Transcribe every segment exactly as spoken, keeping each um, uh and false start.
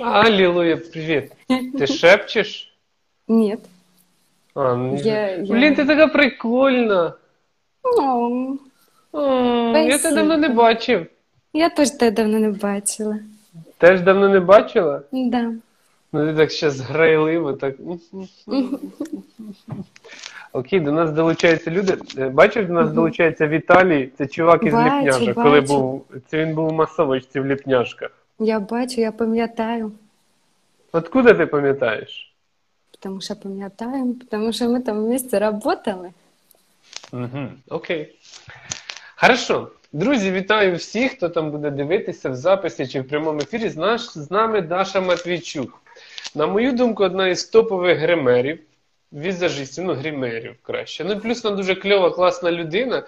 Аллилуйя, привет. Ты шепчешь? Нет. А, ну, я, блин, я... ты такая прикольна. О, О, я тебе давно не бачив. Я теж тебе давно не бачила. Теж давно не бачила? Да. Ну ти так ще зграйливо, так. Окей, до нас долучаються люди. Бачиш, до нас долучається Віталій, це чувак із бачу, Ліпняжа, бачу. Коли був, це він був у масовочці в Ліпняжках. Я бачу, я пам'ятаю. Откуда ти пам'ятаєш? Тому що пам'ятаємо, тому що ми там вместе працювали. Угу. Окей. Хорошо. Друзі, вітаю всіх, хто там буде дивитися в записі чи в прямому ефірі. З нами Даша Матвійчук. На мою думку, одна із топових гримерів, візажистів, ну гримерів краще. Ну плюс вона дуже кльова, класна людина.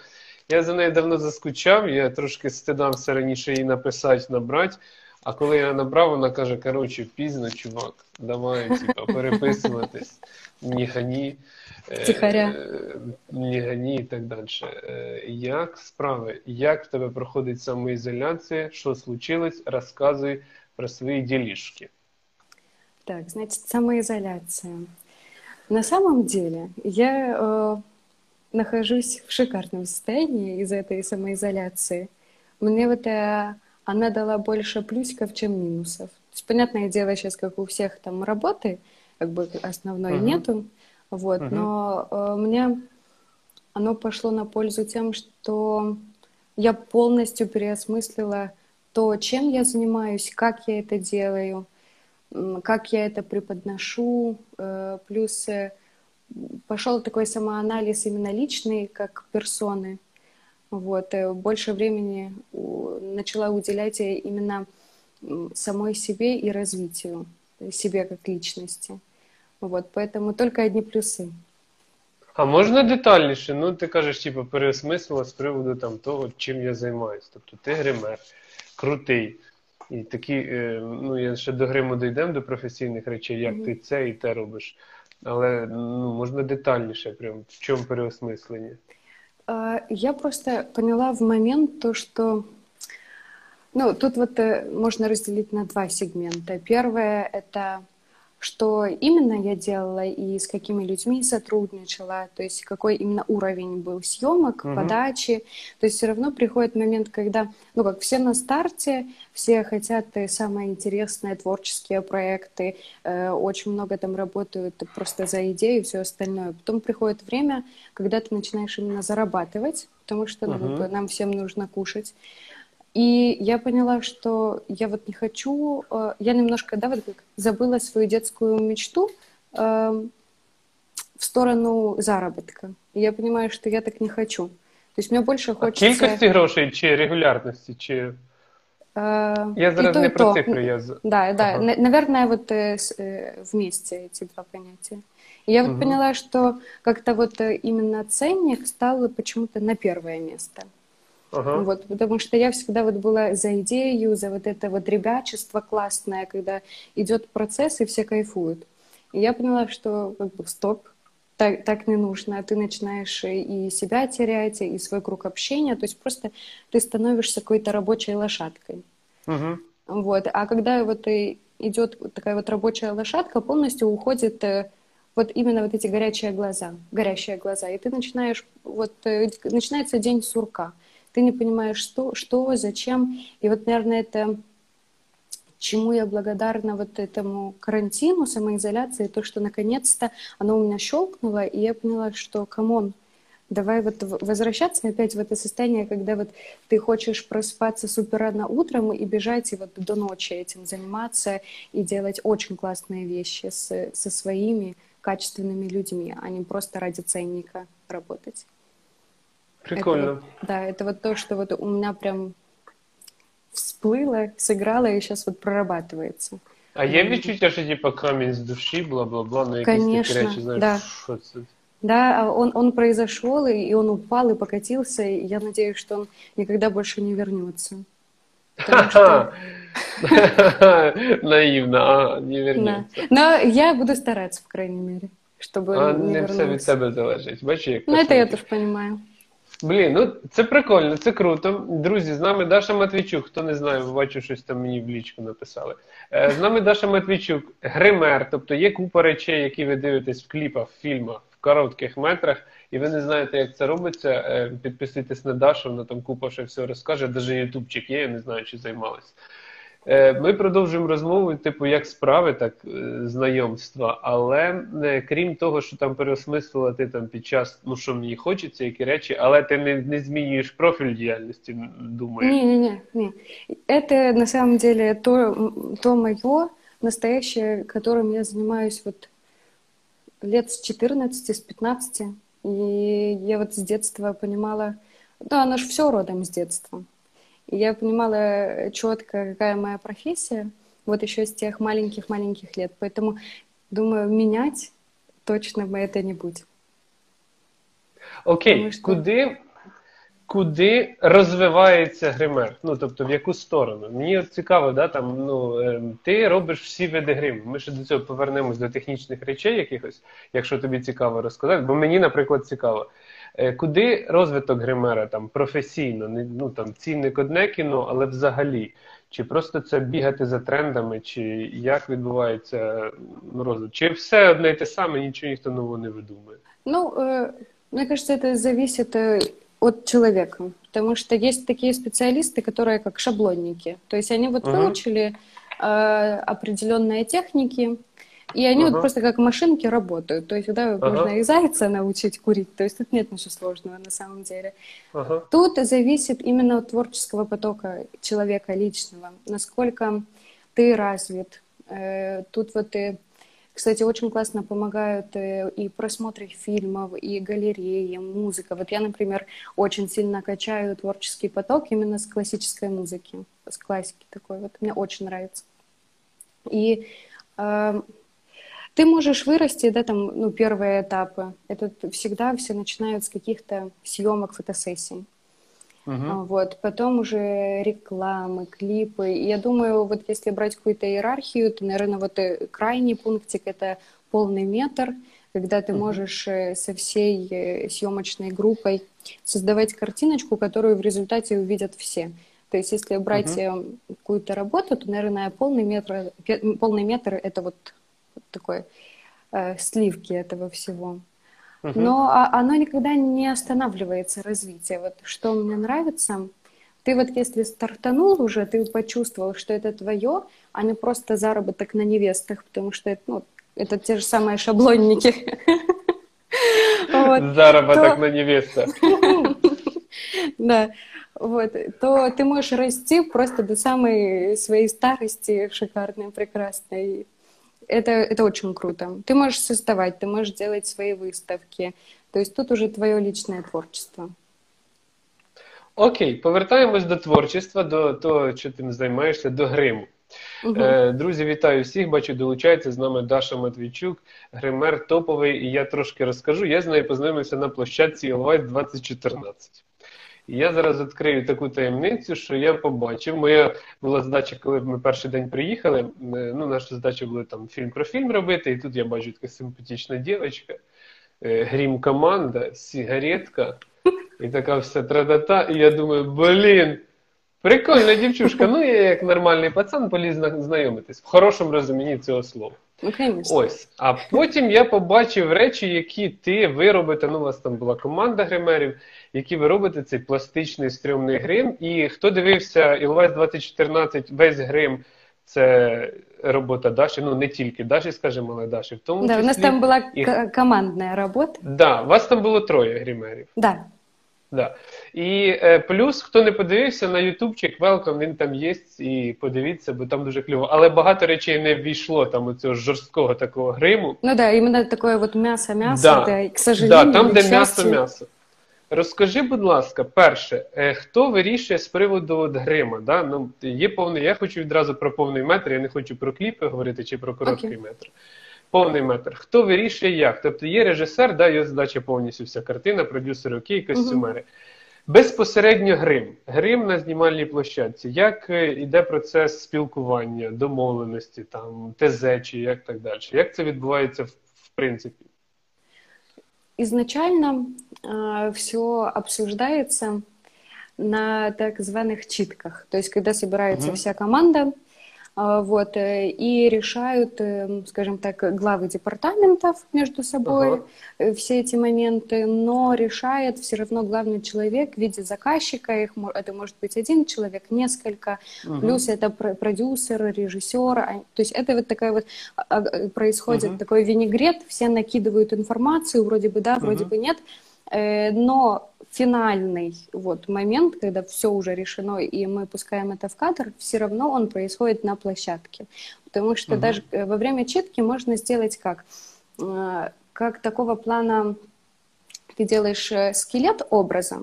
Я за нею давно заскучав, я трошки стидався раніше її написати, набрати. А коли я набрав, вона каже, короче, пізно, чувак, давай, типа, переписуватись, ні гані, е, ні гані і так далі. Е, як справи? Як в тебе проходить самоізоляція? Що случилось? Розказуй про свої ділішки. Так, значит, самоизоляция. На самом деле, я э, нахожусь в шикарном состоянии из-за этой самоизоляции. Мне вот это... она дала больше плюсиков, чем минусов. То есть, понятное дело, сейчас, как у всех, там работы, как бы основной uh-huh. нету, вот, uh-huh. но э, мне оно пошло на пользу тем, что я полностью переосмыслила то, чем я занимаюсь, как я это делаю, как я это преподношу, э, плюс э, пошел такой самоанализ именно личный, как персоны. Вот, больше времени начала уделять именно самой себе и развитию себя как личности. Вот, поэтому только одни плюсы. А можно детальніше? Ну, ти кажеш, типу, переосмислила з приводу там того, чим я займаюсь. Тобто ти гример, крутий. І такі, ну, я ще до гриму дійдемо, до професійних речей, як mm-hmm. ти це і те робиш. Але, ну, можна детальніше, прям, в чому переосмислення? Я просто поняла в момент то, что... Ну, тут вот можно разделить на два сегмента. Первое — это что именно я делала и с какими людьми сотрудничала, то есть какой именно уровень был съемок, угу. подачи. То есть все равно приходит момент, когда, ну, как все на старте, все хотят самые интересные творческие проекты, э, очень много там работают просто за идею и все остальное. Потом приходит время, когда ты начинаешь именно зарабатывать, потому что угу. ну, нам всем нужно кушать. И я поняла, что я вот не хочу, я немножко, да, вот как забыла свою детскую мечту э, в сторону заработка. И я понимаю, что я так не хочу. То есть мне больше хочется... А кількості грошей чи регулярности, чи... Э, я зараз не про цифры. Я... Да, да, ага. наверное, вот э, вместе эти два понятия. И я вот угу. поняла, что как-то вот именно ценник стал почему-то на первое место. Ага. Вот, потому что я всегда вот была за идею, за вот это вот ребячество классное, когда идет процесс, и все кайфуют. И я поняла, что как бы, стоп, так, так не нужно. Ты начинаешь и себя терять, и свой круг общения. То есть просто ты становишься какой-то рабочей лошадкой. Ага. Вот. А когда вот идет такая вот рабочая лошадка, полностью уходит... Вот именно вот эти горячие глаза, горящие глаза. И ты начинаешь, вот начинается день сурка. Ты не понимаешь, что, что, зачем. И вот, наверное, это, чему я благодарна вот этому карантину, самоизоляции, то, что наконец-то оно у меня щелкнуло, и я поняла, что, камон, давай вот возвращаться опять в это состояние, когда вот ты хочешь проспаться супер рано утром и бежать и вот до ночи этим заниматься и делать очень классные вещи с, со своими качественными людьми, а не просто ради ценника работать. Прикольно. Это, да, это вот то, что вот у меня прям всплыло, сыграло и сейчас вот прорабатывается. А я відчуття, что типа камень с души, бла-бла-бла, но якісь такі речі, знаешь, да. Что це? Да, он, он произошел, и он упал, и покатился, и я надеюсь, что он никогда больше не вернется. Ха-ха! Наивно, а не вернется. Но я буду стараться, по крайней мере, чтобы он не вернулся. А не все від тебе залежить, бачиш? Ну, это я тоже понимаю. Блін, ну це прикольно, це круто. Друзі, з нами Даша Матвійчук. Хто не знає, бачу, щось там мені в лічку написали. З нами Даша Матвійчук, гример. Тобто є купа речей, які ви дивитесь в кліпах, в фільмах, в коротких метрах, і ви не знаєте, як це робиться. Підписуйтесь на Дашу, вона там купа ще все розкаже. Даже ютубчик є, я не знаю, чи займалась. Ми продовжуємо розмову, типу, як справи, так, знайомства, але крім того, що там переосмислила ти там під час, ну, що мені хочеться, які речі, але ти не, не змінюєш профіль діяльності, думаю. Ні-ні-ні, ні. Це, на самом деле, то, то моє настоящее, которым я занимаюсь вот лет с четырнадцати, с пятнадцати, и я вот с детства понимала, да, оно ж все родом с детства. Я понимала четко, какая моя профессия, вот еще с тех маленьких-маленьких лет. Поэтому, думаю, менять точно мы это не будем. Окей, что... куди, куди розвивається гример? Ну, тобто, в яку сторону? Мені цікаво, да, там, ну, ти робиш всі види гриму. Ми ще до цього повернемось, до технічних речей якихось, якщо тобі цікаво розказати. Бо мені, наприклад, цікаво. Куди розвиток гримера там професійно, ну там цінник одне кіно, але взагалі? Чи просто це бігати за трендами, чи як відбувається розвиток? Чи все одне і те саме, нічого ніхто нового не видумує? Ну, э, мне кажется, это зависит от человека, потому что есть такие специалисты, которые как шаблонники, то есть они вот uh-huh. выучили э, определенные техники. И они ага. вот просто как машинки работают. То есть, да, ага. можно и зайца научить курить. То есть тут нет ничего сложного на самом деле. Ага. Тут зависит именно от творческого потока человека личного. Насколько ты развит. Тут вот, и, кстати, очень классно помогают и просмотры фильмов, и галереи, и музыка. Вот я, например, очень сильно качаю творческий поток именно с классической музыки. С классики такой. Вот мне очень нравится. И... Ты можешь вырасти, да, там, ну, первые этапы. Это всегда все начинают с каких-то съемок, фотосессий. Uh-huh. Вот, потом уже рекламы, клипы. И я думаю, вот если брать какую-то иерархию, то, наверное, вот крайний пунктик – это полный метр, когда ты uh-huh. можешь со всей съемочной группой создавать картиночку, которую в результате увидят все. То есть если брать uh-huh. какую-то работу, то, наверное, полный метр, полный метр – это вот... такой э, сливки этого всего. Uh-huh. Но а, оно никогда не останавливается, развитие. Вот что мне нравится, ты вот если стартанул уже, ты почувствовал, что это твое, а не просто заработок на невестах, потому что это, ну, это те же самые шаблонники. Заработок на невестах. Да. Вот, то ты можешь расти просто до самой своей старости шикарной, прекрасной. Это, это очень круто. Ты можешь создавать, ты можешь делать свои выставки. То есть тут уже твое личное творчество. Окей, повертаємось до творчества, до того, що ти займаєшся, до гриму. Угу. Е, друзі, вітаю всіх, бачу, долучається з нами Даша Матвійчук, гример топовий, і я трошки розкажу. Я з нею познайомився на площадці Hellboy двадцять чотирнадцять. Я зараз відкрию таку таємницю, що я побачив. Моя була задача, коли ми перший день приїхали, ну, наша задача була там фільм про фільм робити, і тут я бачу така симпатична дівчинка, грім-команда, сигаретка, і така вся традата, і я думаю, блін, прикольна дівчушка, ну я як нормальний пацан поліз знайомитись, в хорошому розумінні цього слова. Ну, конечно. Ось, а потім я побачив речі, які ти виробите, ну у вас там була команда гримерів, які ви робите цей пластичний стрімний грим, і хто дивився Ілвайс двадцять чотирнадцять, весь грим, це робота Даші, ну не тільки Даші, скажімо, але Даші в тому да, числі. У нас там була і... командна робота. Да, у вас там було троє гримерів. Да. Да. І е, плюс, хто не подивився на ютубчик, велком, він там є, і подивіться, бо там дуже кльово. Але багато речей не ввійшло там у цього жорсткого такого гриму. Ну да, іменно таке от м'ясо-м'ясо, да. Де, к сожалению, да, там, де м'ясо-м'ясо. Розкажи, будь ласка, перше, е, хто вирішує з приводу от грима? Да? Ну, є повний, я хочу відразу про повний метр, я не хочу про кліпи говорити, чи про короткий okay. метр. Повний метр. Хто вирішує як? Тобто є режисер, да, його задача повністю вся картина, продюсери, окей, костюмери. Uh-huh. Безпосередньо грим. Грим на знімальній площадці. Як іде процес спілкування, домовленості, там, тезечі, як так далі? Як це відбувається в, в принципі? изначально э, все обсуждается на так званых читках. То есть, когда собирается [S2] Угу. [S1] Вся команда, э, вот, э, и решают, э, скажем так, главы департаментов между собой [S2] Угу. [S1] э, все эти моменты, но решает все равно главный человек в виде заказчика. Их, это может быть один человек, несколько, [S2] Угу. [S1] Плюс это продюсер, режиссер. А, то есть, это вот такая вот происходит [S2] Угу. [S1] Такой винегрет, все накидывают информацию, вроде бы да, вроде [S2] Угу. [S1] Бы нет. Но финальный вот момент, когда все уже решено, и мы пускаем это в кадр, все равно он происходит на площадке. Потому что [S2] Угу. [S1] Даже во время читки можно сделать как? Как такого плана ты делаешь скелет образа.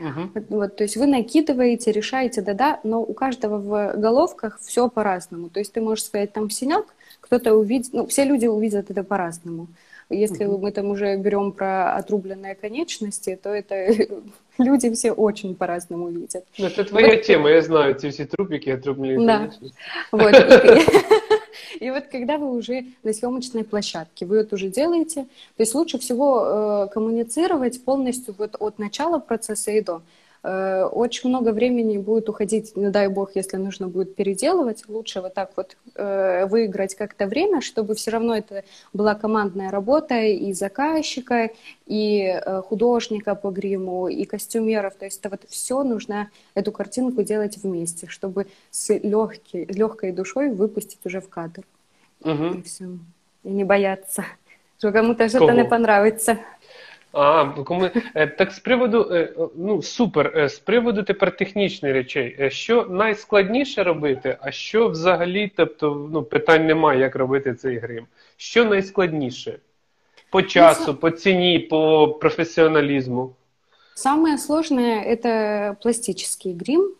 Uh-huh. Вот, то есть вы накидываете, решаете, да-да, но у каждого в головках все по-разному. То есть ты можешь сказать, там синяк, кто-то увидит, ну, все люди увидят это по-разному. Если uh-huh. мы там уже берем про отрубленные конечности, то это люди все очень по-разному видят. Это твоя вот. Тема, я знаю, эти все трупики, отрубленные да. конечности. Вот. И вот когда вы уже на съемочной площадке, вы это уже делаете, то есть лучше всего э, коммуницировать полностью вот от начала процесса и до. Э, очень много времени будет уходить, не дай бог, если нужно будет переделывать, лучше вот так вот э, выиграть как-то время, чтобы все равно это была командная работа и заказчика, и э, художника по гриму, и костюмеров, то есть это вот все нужно, эту картинку делать вместе, чтобы с легкой, легкой душой выпустить уже в кадр. Угу. И все. И не бояться, что кому-то что-то не понравится. А, так з приводу, ну супер, з приводу тепер технічних речей, що найскладніше робити, а що взагалі, тобто, ну, питань немає, як робити цей грим. Що найскладніше? По часу, по ціні, по професіоналізму? Самое сложное – это пластический грим.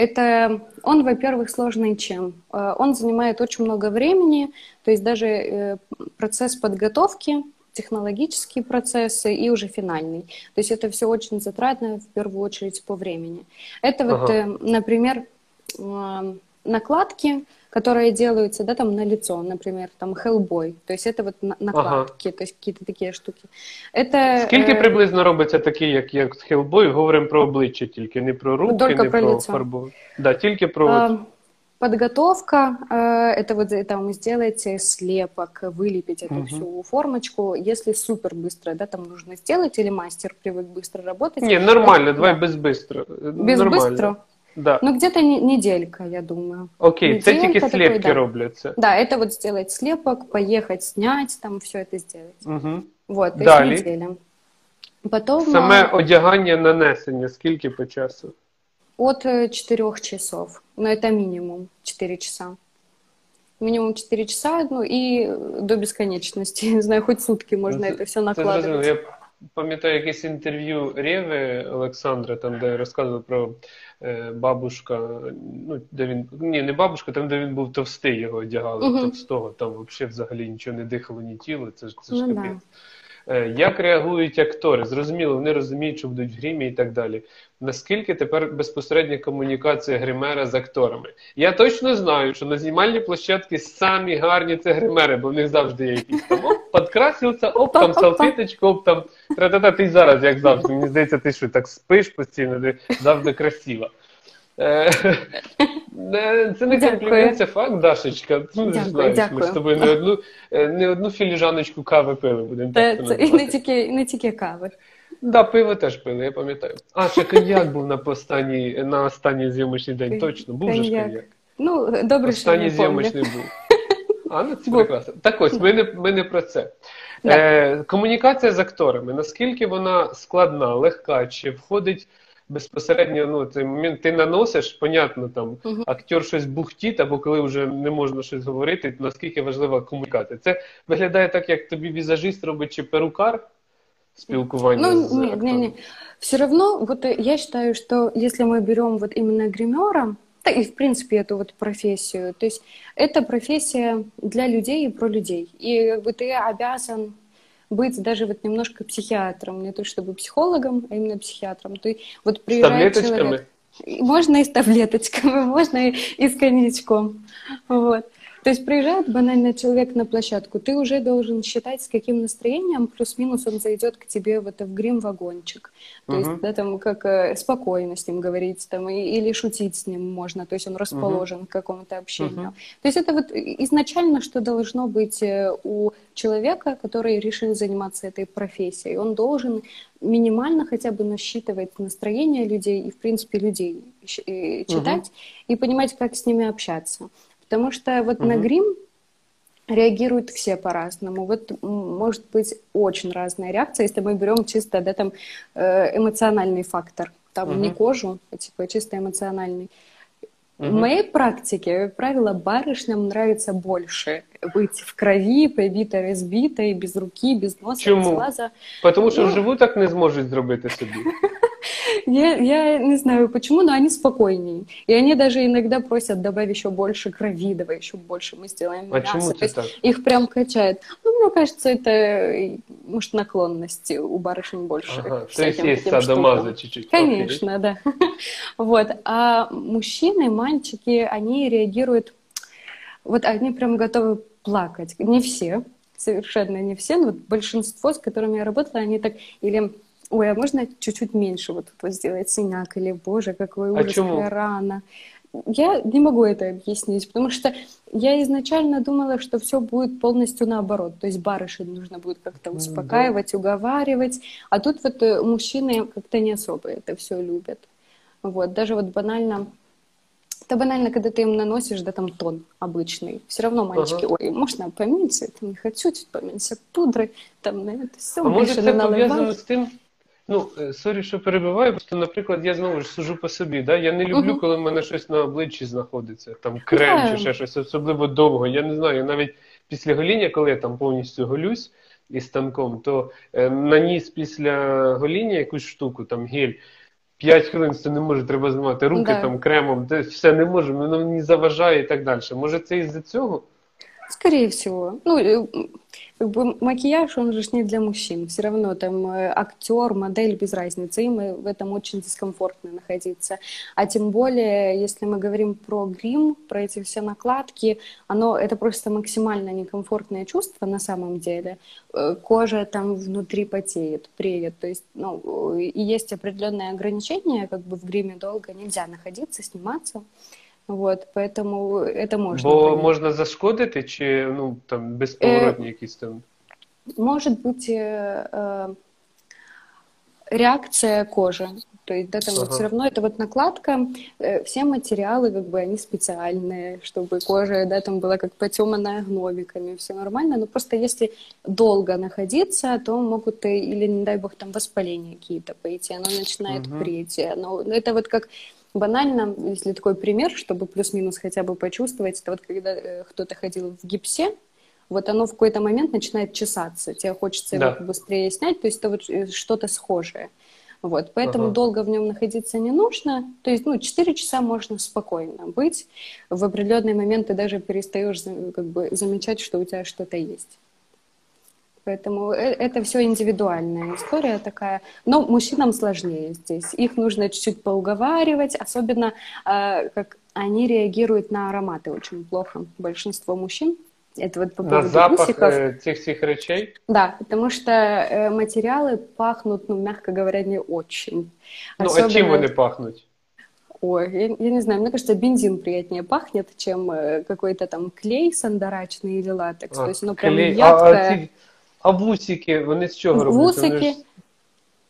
Это он, во-первых, сложный чем? Он занимает очень много времени, то есть даже процесс подготовки, технологические процессы и уже финальный. То есть это все очень затратно, в первую очередь, по времени. Это вот, ага. например, накладки, которые делаются, да, там на лицо, например, там Hellboy. То есть это вот накладки, ага. то есть какие-то такие штуки. Это, скільки приблизно робиться такі, як, як Hellboy? Говоримо про обличчя тільки, не про руки, только не про, про фарбу. Да, тільки про... А... Подготовка, это вот там сделайте слепок, вылепить эту угу. всю формочку, если супер быстро, да, там нужно сделать, или мастер привык быстро работать. Не, нормально, это, давай да. без быстро. Без нормально. Быстро? Да. Ну где-то неделька, я думаю. Окей, цветики слепки да. роблятся. Да, это вот сделать слепок, поехать, снять, там все это сделать. Угу. Вот, и неделя. Потом... Саме одягання, нанесення, скільки по часу? От четырёх часов, но это минимум четыре часа. Минимум четыре часа, ну и до бесконечности. Не знаю, хоть сутки можно это все накладывать. Я пам'ятаю якесь інтерв'ю Реви Олександра, там де розказував про бабушка, ну, де він, ні, не бабушка, там де він був товстий, його одягали, угу. товстого, там взагалі, взагалі нічого не дихало, ні тіло, це ж, це ж ну, капець. Як реагують актори? Зрозуміло, вони розуміють, що будуть в гримі і так далі. Наскільки тепер безпосередня комунікація гримера з акторами? Я точно знаю, що на знімальні площадки самі гарні це гримери, бо в них завжди є якісь там оп, подкрасився, оп, там салфеточка, оп, там тра-та-та, ти зараз, як завжди, мені здається, ти що, так спиш постійно, ти завжди красива. Це не комплімент, це факт, Дашечка. Ти ж знаєш, ми з тобою не одну, не одну філіжаночку кави пили. Будемо так називати. І не тільки, не тільки кави. Да, пиво теж пили, я пам'ятаю. А, ще коньяк був на останній, на останній зйомочний день, точно, був же ж коньяк. Ну, добре, що не помню. Останній зйомочний був. А, ну це прекрасно. Так ось, ми не, ми не про це. Е, комунікація з акторами, наскільки вона складна, легка, чи входить безпосередньо, ну, цей момент ти наносиш, понятно, там, угу. актор щось бухтіть, або коли вже не можна щось говорити, наскільки важлива комунікація. Це виглядає так, як тобі візажист робить чи перукар спілкування ну, з не, актором? Ну, не, не. Все равно, вот я считаю, что если мы берем вот именно гримера, да и, в принципе, эту вот профессию, то есть это профессия для людей и про людей. И как бы ты обязан быть даже вот немножко психиатром, не то чтобы психологом, а именно психиатром. Ты вот приезжает человек, можно и с таблеточками, можно и с коньячком, вот. То есть приезжает банально человек на площадку, ты уже должен считать, с каким настроением плюс-минус он зайдет к тебе в, это, в грим-вагончик. То [S2] Uh-huh. [S1] Есть, да, там, как э, спокойно с ним говорить, там, и, или шутить с ним можно, то есть он расположен [S2] Uh-huh. [S1] К какому-то общению. [S2] Uh-huh. [S1] То есть это вот изначально, что должно быть у человека, который решил заниматься этой профессией. Он должен минимально хотя бы насчитывать настроение людей и, в принципе, людей читать [S2] Uh-huh. [S1] И понимать, как с ними общаться. Потому что вот [S2] Uh-huh. [S1] На грим реагируют все по-разному. Вот может быть очень разная реакция, если мы берем чисто, да, там, эмоциональный фактор. Там [S2] Uh-huh. [S1] Не кожу, а типа чисто эмоциональный. В моей практике, как правило, барышням нравится больше быть в крови, побитой, разбитой, без руки, без носа, Чому? Без глаза. Потому что ну... вживую так не сможет сделать себе. Я, я не знаю почему, но они спокойнее. И они даже иногда просят, добавь еще больше крови, давай еще больше, мы сделаем мясо. Почему ты так? Их прям качает. Ну, мне кажется, это, может, наклонности у барышень больше. Ага, то есть есть садомаза чуть-чуть. Конечно, да. Вот. А мужчины, мальчики, они реагируют, вот они прям готовы плакать. Не все, совершенно не все, но вот большинство, с которыми я работала, они так, или... Ой, а можно чуть-чуть меньше вот тут вот сделать синяк? Или, боже, какой ужас, а какая рана. Я не могу это объяснить, потому что я изначально думала, что все будет полностью наоборот. То есть барышень нужно будет как-то успокаивать, да. уговаривать. А тут вот мужчины как-то не особо это все любят. Вот, даже вот банально... Это банально, когда ты им наносишь, да, там, тон обычный. Все равно мальчики, ага. ой, можно поменьше, там, не хочу, чуть поменьше пудры, там, на это все. А может, это пов'язано з тим... Ну, сорі, що перебиваю, просто, наприклад, я знову ж сужу по собі, да? Я не люблю, коли в мене щось на обличчі знаходиться, там крем yeah. чи ще щось, особливо довго, я не знаю, я навіть після гоління, коли я там повністю голюсь із станком, то е, наніс після гоління якусь штуку, там гель, п'ять хвилин це не може, треба знімати руки yeah. там кремом, де, все не може, воно не заважає і так далі. Може це із-за цього? Скорее всего. Ну, как бы макияж, он же не для мужчин. Все равно там актер, модель, без разницы. Им в этом очень дискомфортно находиться. А тем более, если мы говорим про грим, про эти все накладки, оно, это просто максимально некомфортное чувство на самом деле. Кожа там внутри потеет, преет. То есть, ну, и есть определенные ограничения, как бы в гриме долго нельзя находиться, сниматься. Вот, поэтому это можно. Бо можно зашкодить, или ну, там, бесповоротные какие-то там? Может быть, э, реакция кожи. То есть, да, там ага. вот все равно это вот накладка, э, все материалы, как бы, они специальные, чтобы кожа, да, там была как потеманная гномиками, все нормально, но просто если долго находиться, то могут, или, не дай бог, там воспаления какие-то пойти, оно начинает ага. преть, оно, это вот как... Банально, если такой пример, чтобы плюс-минус хотя бы почувствовать, это вот когда кто-то ходил в гипсе, вот оно в какой-то момент начинает чесаться, тебе хочется его да. быстрее снять, то есть это вот что-то схожее. Вот, поэтому ага. долго в нем находиться не нужно, то есть, ну, четыре часа можно спокойно быть, в определенный момент ты даже перестаешь как бы замечать, что у тебя что-то есть. Поэтому это все индивидуальная история такая. Но мужчинам сложнее здесь. Их нужно чуть-чуть поуговаривать. Особенно, э, как они реагируют на ароматы очень плохо. Большинство мужчин. Это вот по поводу на запах этих э, речей? Да, потому что э, материалы пахнут, ну, мягко говоря, не очень. Ну, особенно... а чем они пахнут? Ой, я, я не знаю, мне кажется, бензин приятнее пахнет, чем какой-то там клей сандорачный или латекс. А, то есть оно прям клей... ядкое. А, а ты... А вусики, вони з чого робляться? Вусики, ж...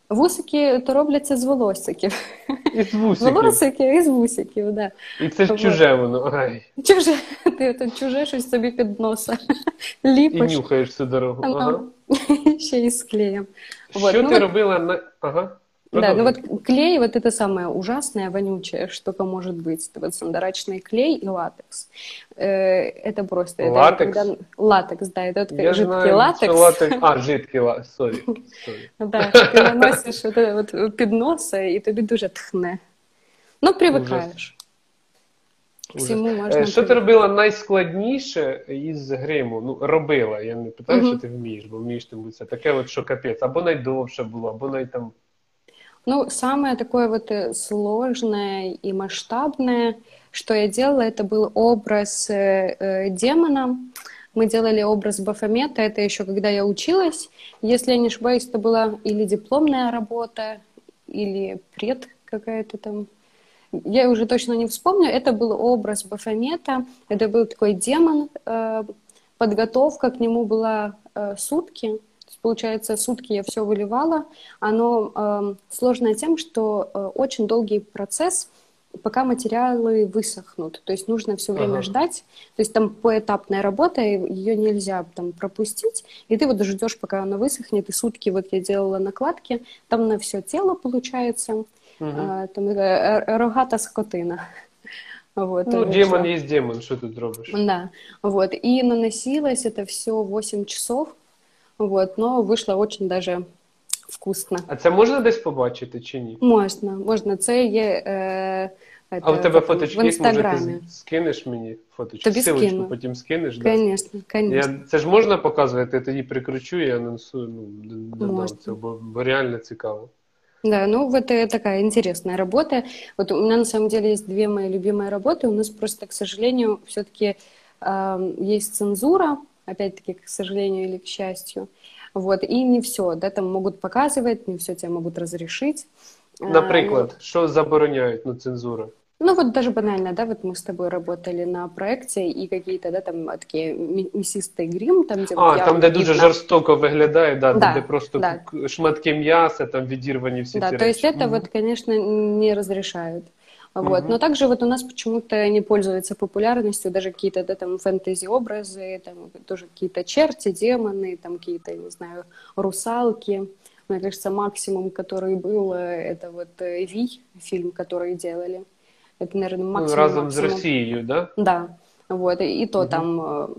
вусики то робляться з волосиків. Із вусиків? Волосики із вусиків, так. Да. І це ж чуже воно, ай. Чуже, ти там чуже щось собі під носа ліпиш. І нюхаєш всю дорогу, ага. Ще і з клеєм. Що вот. Ти ну, робила на... Ага. Да, ну вот клей, вот это самое ужасное, вонючее, что-то может быть. Это вот сандарачный клей и латекс. Это просто... Латекс? Это, когда... Латекс, да, это вот жидкий знаю, латекс. латекс. А, жидкий латекс, сорі. Да, ты наносишь вот під носа, і тобі дуже тхне. Ну, привикаєш. Що ти робила найскладніше із гриму? Ну, робила, я не питаю, що ти вмієш, бо вмієш ти будь-що. Таке от, що капець. Або найдовше було, або най там... Ну, самое такое вот сложное и масштабное, что я делала, это был образ э, демона. Мы делали образ Бафомета, это еще когда я училась. Если я не ошибаюсь, это была или дипломная работа, или пред какая-то там. Я уже точно не вспомню. Это был образ Бафомета, это был такой демон. Э, подготовка к нему была э, сутки. Получается, сутки я все выливала. Оно э, сложное тем, что э, очень долгий процесс, пока материалы высохнут. То есть нужно все время ага. ждать. То есть там поэтапная работа, ее нельзя там пропустить. И ты вот ждешь, пока она высохнет. И сутки вот я делала накладки. Там на все тело получается. Ага. Э, там э, рогата скотина. Вот, ну, демон все. Есть демон, что ты дробишь. Да. Вот. И наносилось это все восемь часов. Вот, но вийшло дуже даже вкусно. А це можна десь побачити чи ні? Можна, можна. Це є е, е, а в тебе фоточки, може ти скинеш мені фоточку? Тобі скину. Силочку потім скинеш? Конечно, да? Конечно. Я, це ж можна показувати? Я тоді прикручу і анонсую. Ну, додам це, бо, бо реально цікаво. Да, ну вот такая интересная работа. Вот у меня на самом деле есть две мои любимые работы. У нас просто, к сожалению, все-таки э, есть цензура. Опять-таки, к сожалению или к счастью. Вот. И не все, да, там могут показывать, не все тебе могут разрешить. Например, а, что забороняют, ну, цензура? Ну, вот даже банально, да, вот мы с тобой работали на проекте, и какие-то, да, там, такие мясистые грим, там, где... А, вот там, где видно... дуже жорстоко выглядает, да, да, где просто да. шматки мяса, там, відірвані всі да, ці то речі. Есть это, mm-hmm. вот, конечно, не разрешают. Вот. Mm-hmm. Но также вот у нас почему-то не пользуются популярностью даже какие-то да, там фэнтези-образы, там тоже какие-то черти, демоны, там какие-то, не знаю, русалки. Мне кажется, максимум, который был, это вот «Вий», фильм, который делали. Это, наверное, максимум. Ну, разом максимум. С Россией, да? Да. Вот. И, и то mm-hmm. там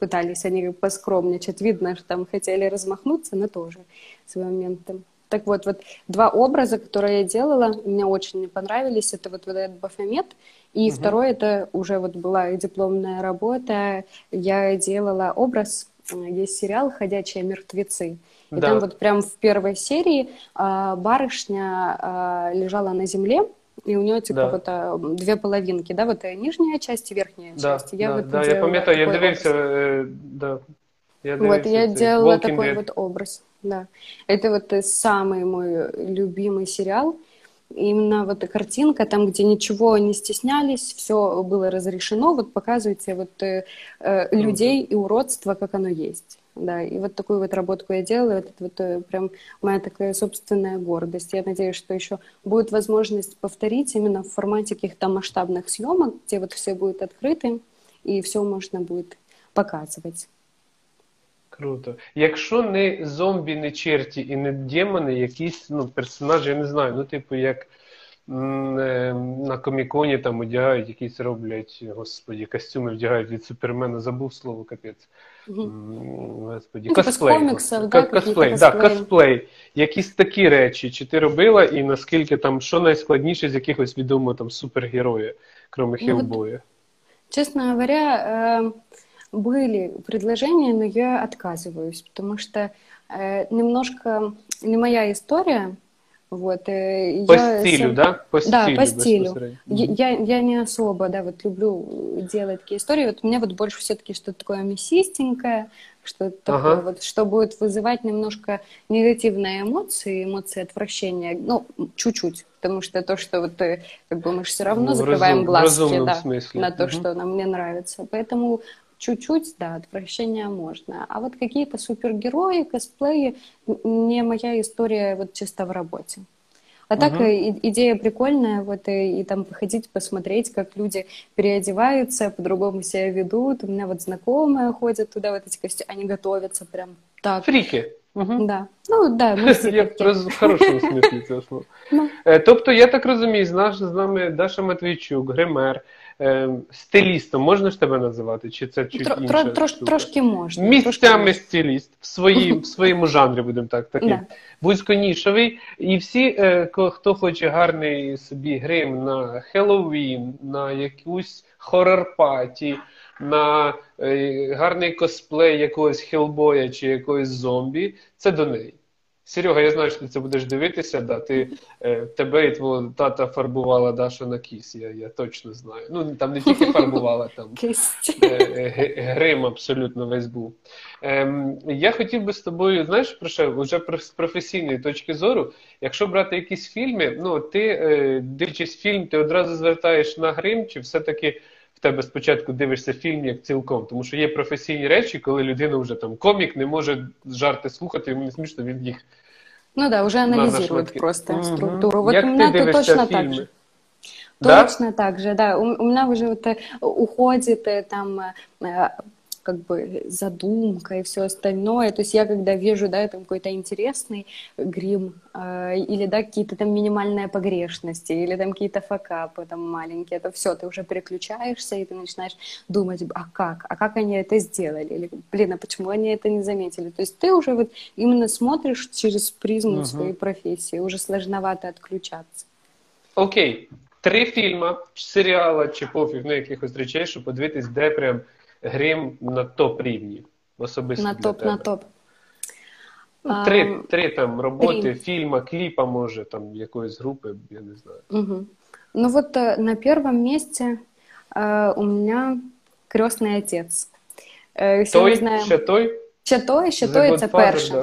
пытались они поскромничать. Видно, что там хотели размахнуться, но тоже с моментом. Так вот, вот два образа, которые я делала, мне очень не понравились. Это вот, вот этот Бафомет. И угу. второе, это уже вот была дипломная работа. Я делала образ, есть сериал «Ходячие мертвецы». И да. там вот прям в первой серии а, барышня а, лежала на земле, и у нее типа да. вот а, две половинки, да, вот нижняя часть и верхняя да, часть. Я да, вот да, я помню, я дивился, э, да. Я вот, я делала такой вот образ. Да. Это вот самый мой любимый сериал. Именно вот картинка, там, где ничего не стеснялись, все было разрешено. Вот показывайте вот, э, людей и уродство, как оно есть. Да. И вот такую вот работку я делала. Это вот прям моя такая собственная гордость. Я надеюсь, что еще будет возможность повторить именно в формате каких-то масштабных съемок, где вот все будет открыто и все можно будет показывать. Круто. Якщо не зомбі, не черті і не демони, якісь ну, персонажі, я не знаю, ну, типу, як м- м- на коміконі там одягають, якісь роблять, господі, костюми вдягають від Супермена, забув слово, капець. М- господі, косплей. Косплей, так, косплей. Якісь такі речі, чи ти робила, і наскільки там, що найскладніше з якихось відомого там супергероя, крім Хеллбоя? Чесно говоря, были предложения, но я отказываюсь, потому что э, немножко не моя история. Вот, э, по я стилю, сам... да? По да, стилю, по стилю. Я, я не особо да, вот, люблю делать такие истории. Вот, у меня вот больше все-таки что-то такое мясистенькое, что-то такое, ага. вот, что будет вызывать немножко негативные эмоции, эмоции отвращения. Ну, чуть-чуть, потому что то, что вот, как бы мы же все равно ну, закрываем разум, глазки да, на то, угу. что нам не нравится. Поэтому чуть-чуть, да, отвращения можно. А вот какие-то супергерои, косплеи, не моя история вот чисто в работе. А так угу. и, идея прикольная, вот и, и там походить, посмотреть, как люди переодеваются, по-другому себя ведут. У меня вот знакомые ходят туда, вот эти костюмы, они готовятся прям так. Фрики. Угу. Да. Ну, да, ми всі я в хорошому смислі цього слова. Тобто, я так розумію, з нами Даша Матвійчук, гример, стилістом можна ж тебе називати? Чи це чуть інша штука? Трошки можна. Місцями стиліст, в своєму жанрі, будемо так, такий вузьконішовий. І всі, хто хоче гарний собі грим на Хеллоуін, на якусь хорор-паті, на гарний косплей якогось Хеллбоя чи якогось зомбі, це до неї. Серега, я знаю, що ти це будеш дивитися, да, ти, е, тебе і твого тата фарбувала Даша на кіс, я, я точно знаю. Ну, там не тільки фарбувала, там е, грим абсолютно весь був. Е, я хотів би з тобою, знаєш, про що, вже з професійної точки зору, якщо брати якісь фільми, ну, ти, е, дивлячись фільм, ти одразу звертаєш на грим, чи все-таки в тебе спочатку дивишся фільм як цілком, тому що є професійні речі, коли людина вже там комік не може жарти слухати, йому не смішно, він їх. Ну да, вже аналізують просто угу. структуру. Вот як у мене ти дивишся точно фільми? Так же. Да? Точно так же, да. У, у мене вже вот, уходит там как бы задумка и все остальное. То есть я когда вижу, да, там какой-то интересный грим, э, или, да, какие-то там минимальные погрешности, или там какие-то факапы там маленькие, это все, ты уже переключаешься, и ты начинаешь думать, а как, а как они это сделали, или, блин, а почему они это не заметили. То есть ты уже вот именно смотришь через призму угу. своей профессии, уже сложновато отключаться. Окей, три фильма, сериала, чи пофіг, ну, якихось речей, щоб подивитись, де прям грим на топ-рівні, особисто на топ, на топ. Три, три там роботи, фільма, кліпа, може, там, якоїсь групи, я не знаю. Угу. Ну вот на первом месте э, у меня «Крестный отец». Э, той, знаем... ще той? Ще той, ще той, це перше.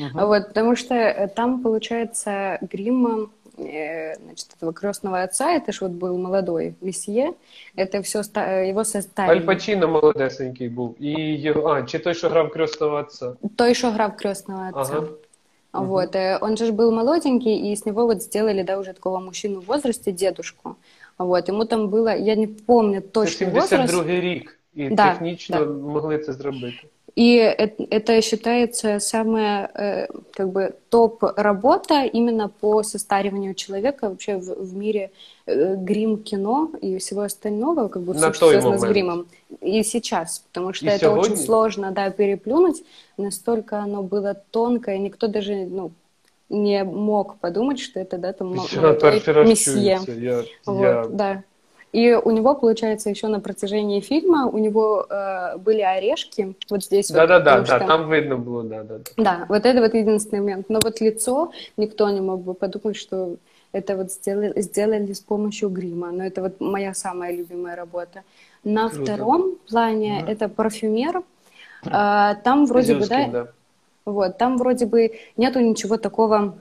Да. Угу. Вот, потому что там, получается, грим... значит, этого крестного отца, это ж вот был молодой месье, это все его составили. Аль Пачино молодесенький був. І, а, чи той, що грав крестного отца? Той, що грав крестного отца. Ага. Вот, угу. Он же ж был молоденький, и с него вот сделали, да, уже такого мужчину в возрасте, дедушку. Вот, ему там было, я не помню точно возраст. семьдесят другий рік, і да, технічно да. могли це зробити. И это считается самая, как бы, топ-работа именно по состариванию человека вообще в, в мире грим-кино и всего остального, как бы, связано с гримом. И сейчас, потому что и это сегодня? Очень сложно, да, переплюнуть, настолько оно было тонкое, никто даже, ну, не мог подумать, что это, да, там, месье. Я, вот, я... да. И у него, получается, еще на протяжении фильма у него э, были орешки вот здесь. Да-да-да, вот, да, да, там видно было, да-да-да. Да, вот это вот единственный момент. Но вот лицо, никто не мог бы подумать, что это вот сделали, сделали с помощью грима. Но это вот моя самая любимая работа. На Круто. Втором плане да. это «Парфюмер». А, там вроде бы, да, да. Вот, там вроде бы нету ничего такого...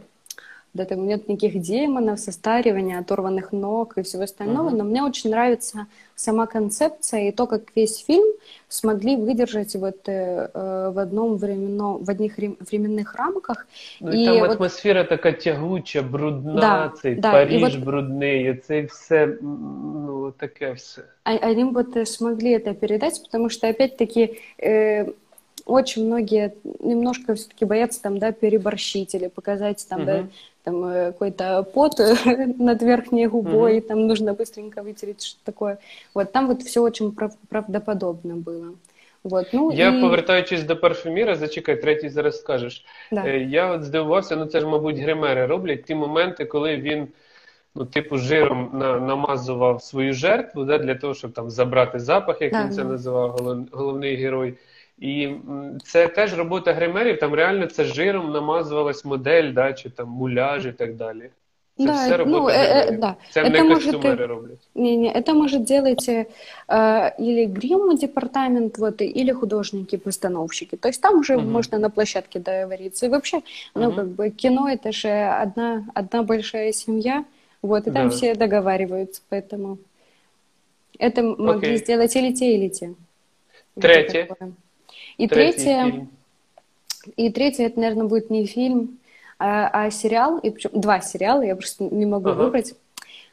Да, там нет никаких демонов, состаривания, оторванных ног и всего остального. Uh-huh. Но мне очень нравится сама концепция и то, как весь фильм смогли выдержать вот э, в одном временно, в одних временных рамках. Ну, и там вот... атмосфера такая тягучая, брудна, да, цей да. Париж вот... брудный, цей все, ну, такое все. Они вот смогли это передать, потому что, опять-таки, э, очень многие немножко все-таки боятся там, да, переборщить или показать там, uh-huh. да, там какой-то пот над верхней губой, mm-hmm. там нужно быстренько вытереть, что такое. Вот, там вот все очень правдоподобно было. Вот, ну, я, і... повертаючись до «Парфюмера», зачекай, третій зараз скажеш. Да. Я от здивувався, ну це ж, мабуть, гримери роблять ті моменти, коли він, ну, типу, жиром на, намазував свою жертву, да, для того, щоб там забрати запах, як да, він це називав, голов, головний герой. І це теж робота гримерів, там реально це жиром намазувалась модель, да, чи там муляж і так далі. Це да, все робота ну, гримерів. Э, э, да. Це это не костюмери роблять. Не-не, это может делать э, или грим-департамент, вот, или художники-постановщики. То есть там уже угу. можно на площадке договориться. И вообще, ну, угу. как бы кино – это же одна, одна большая семья, вот, и там да. все договариваются, поэтому это могли Окей. сделать или те, или те. Третье. И третье, и третье, это, наверное, будет не фильм, а, а сериал, и причем два сериала, я просто не могу ага. выбрать.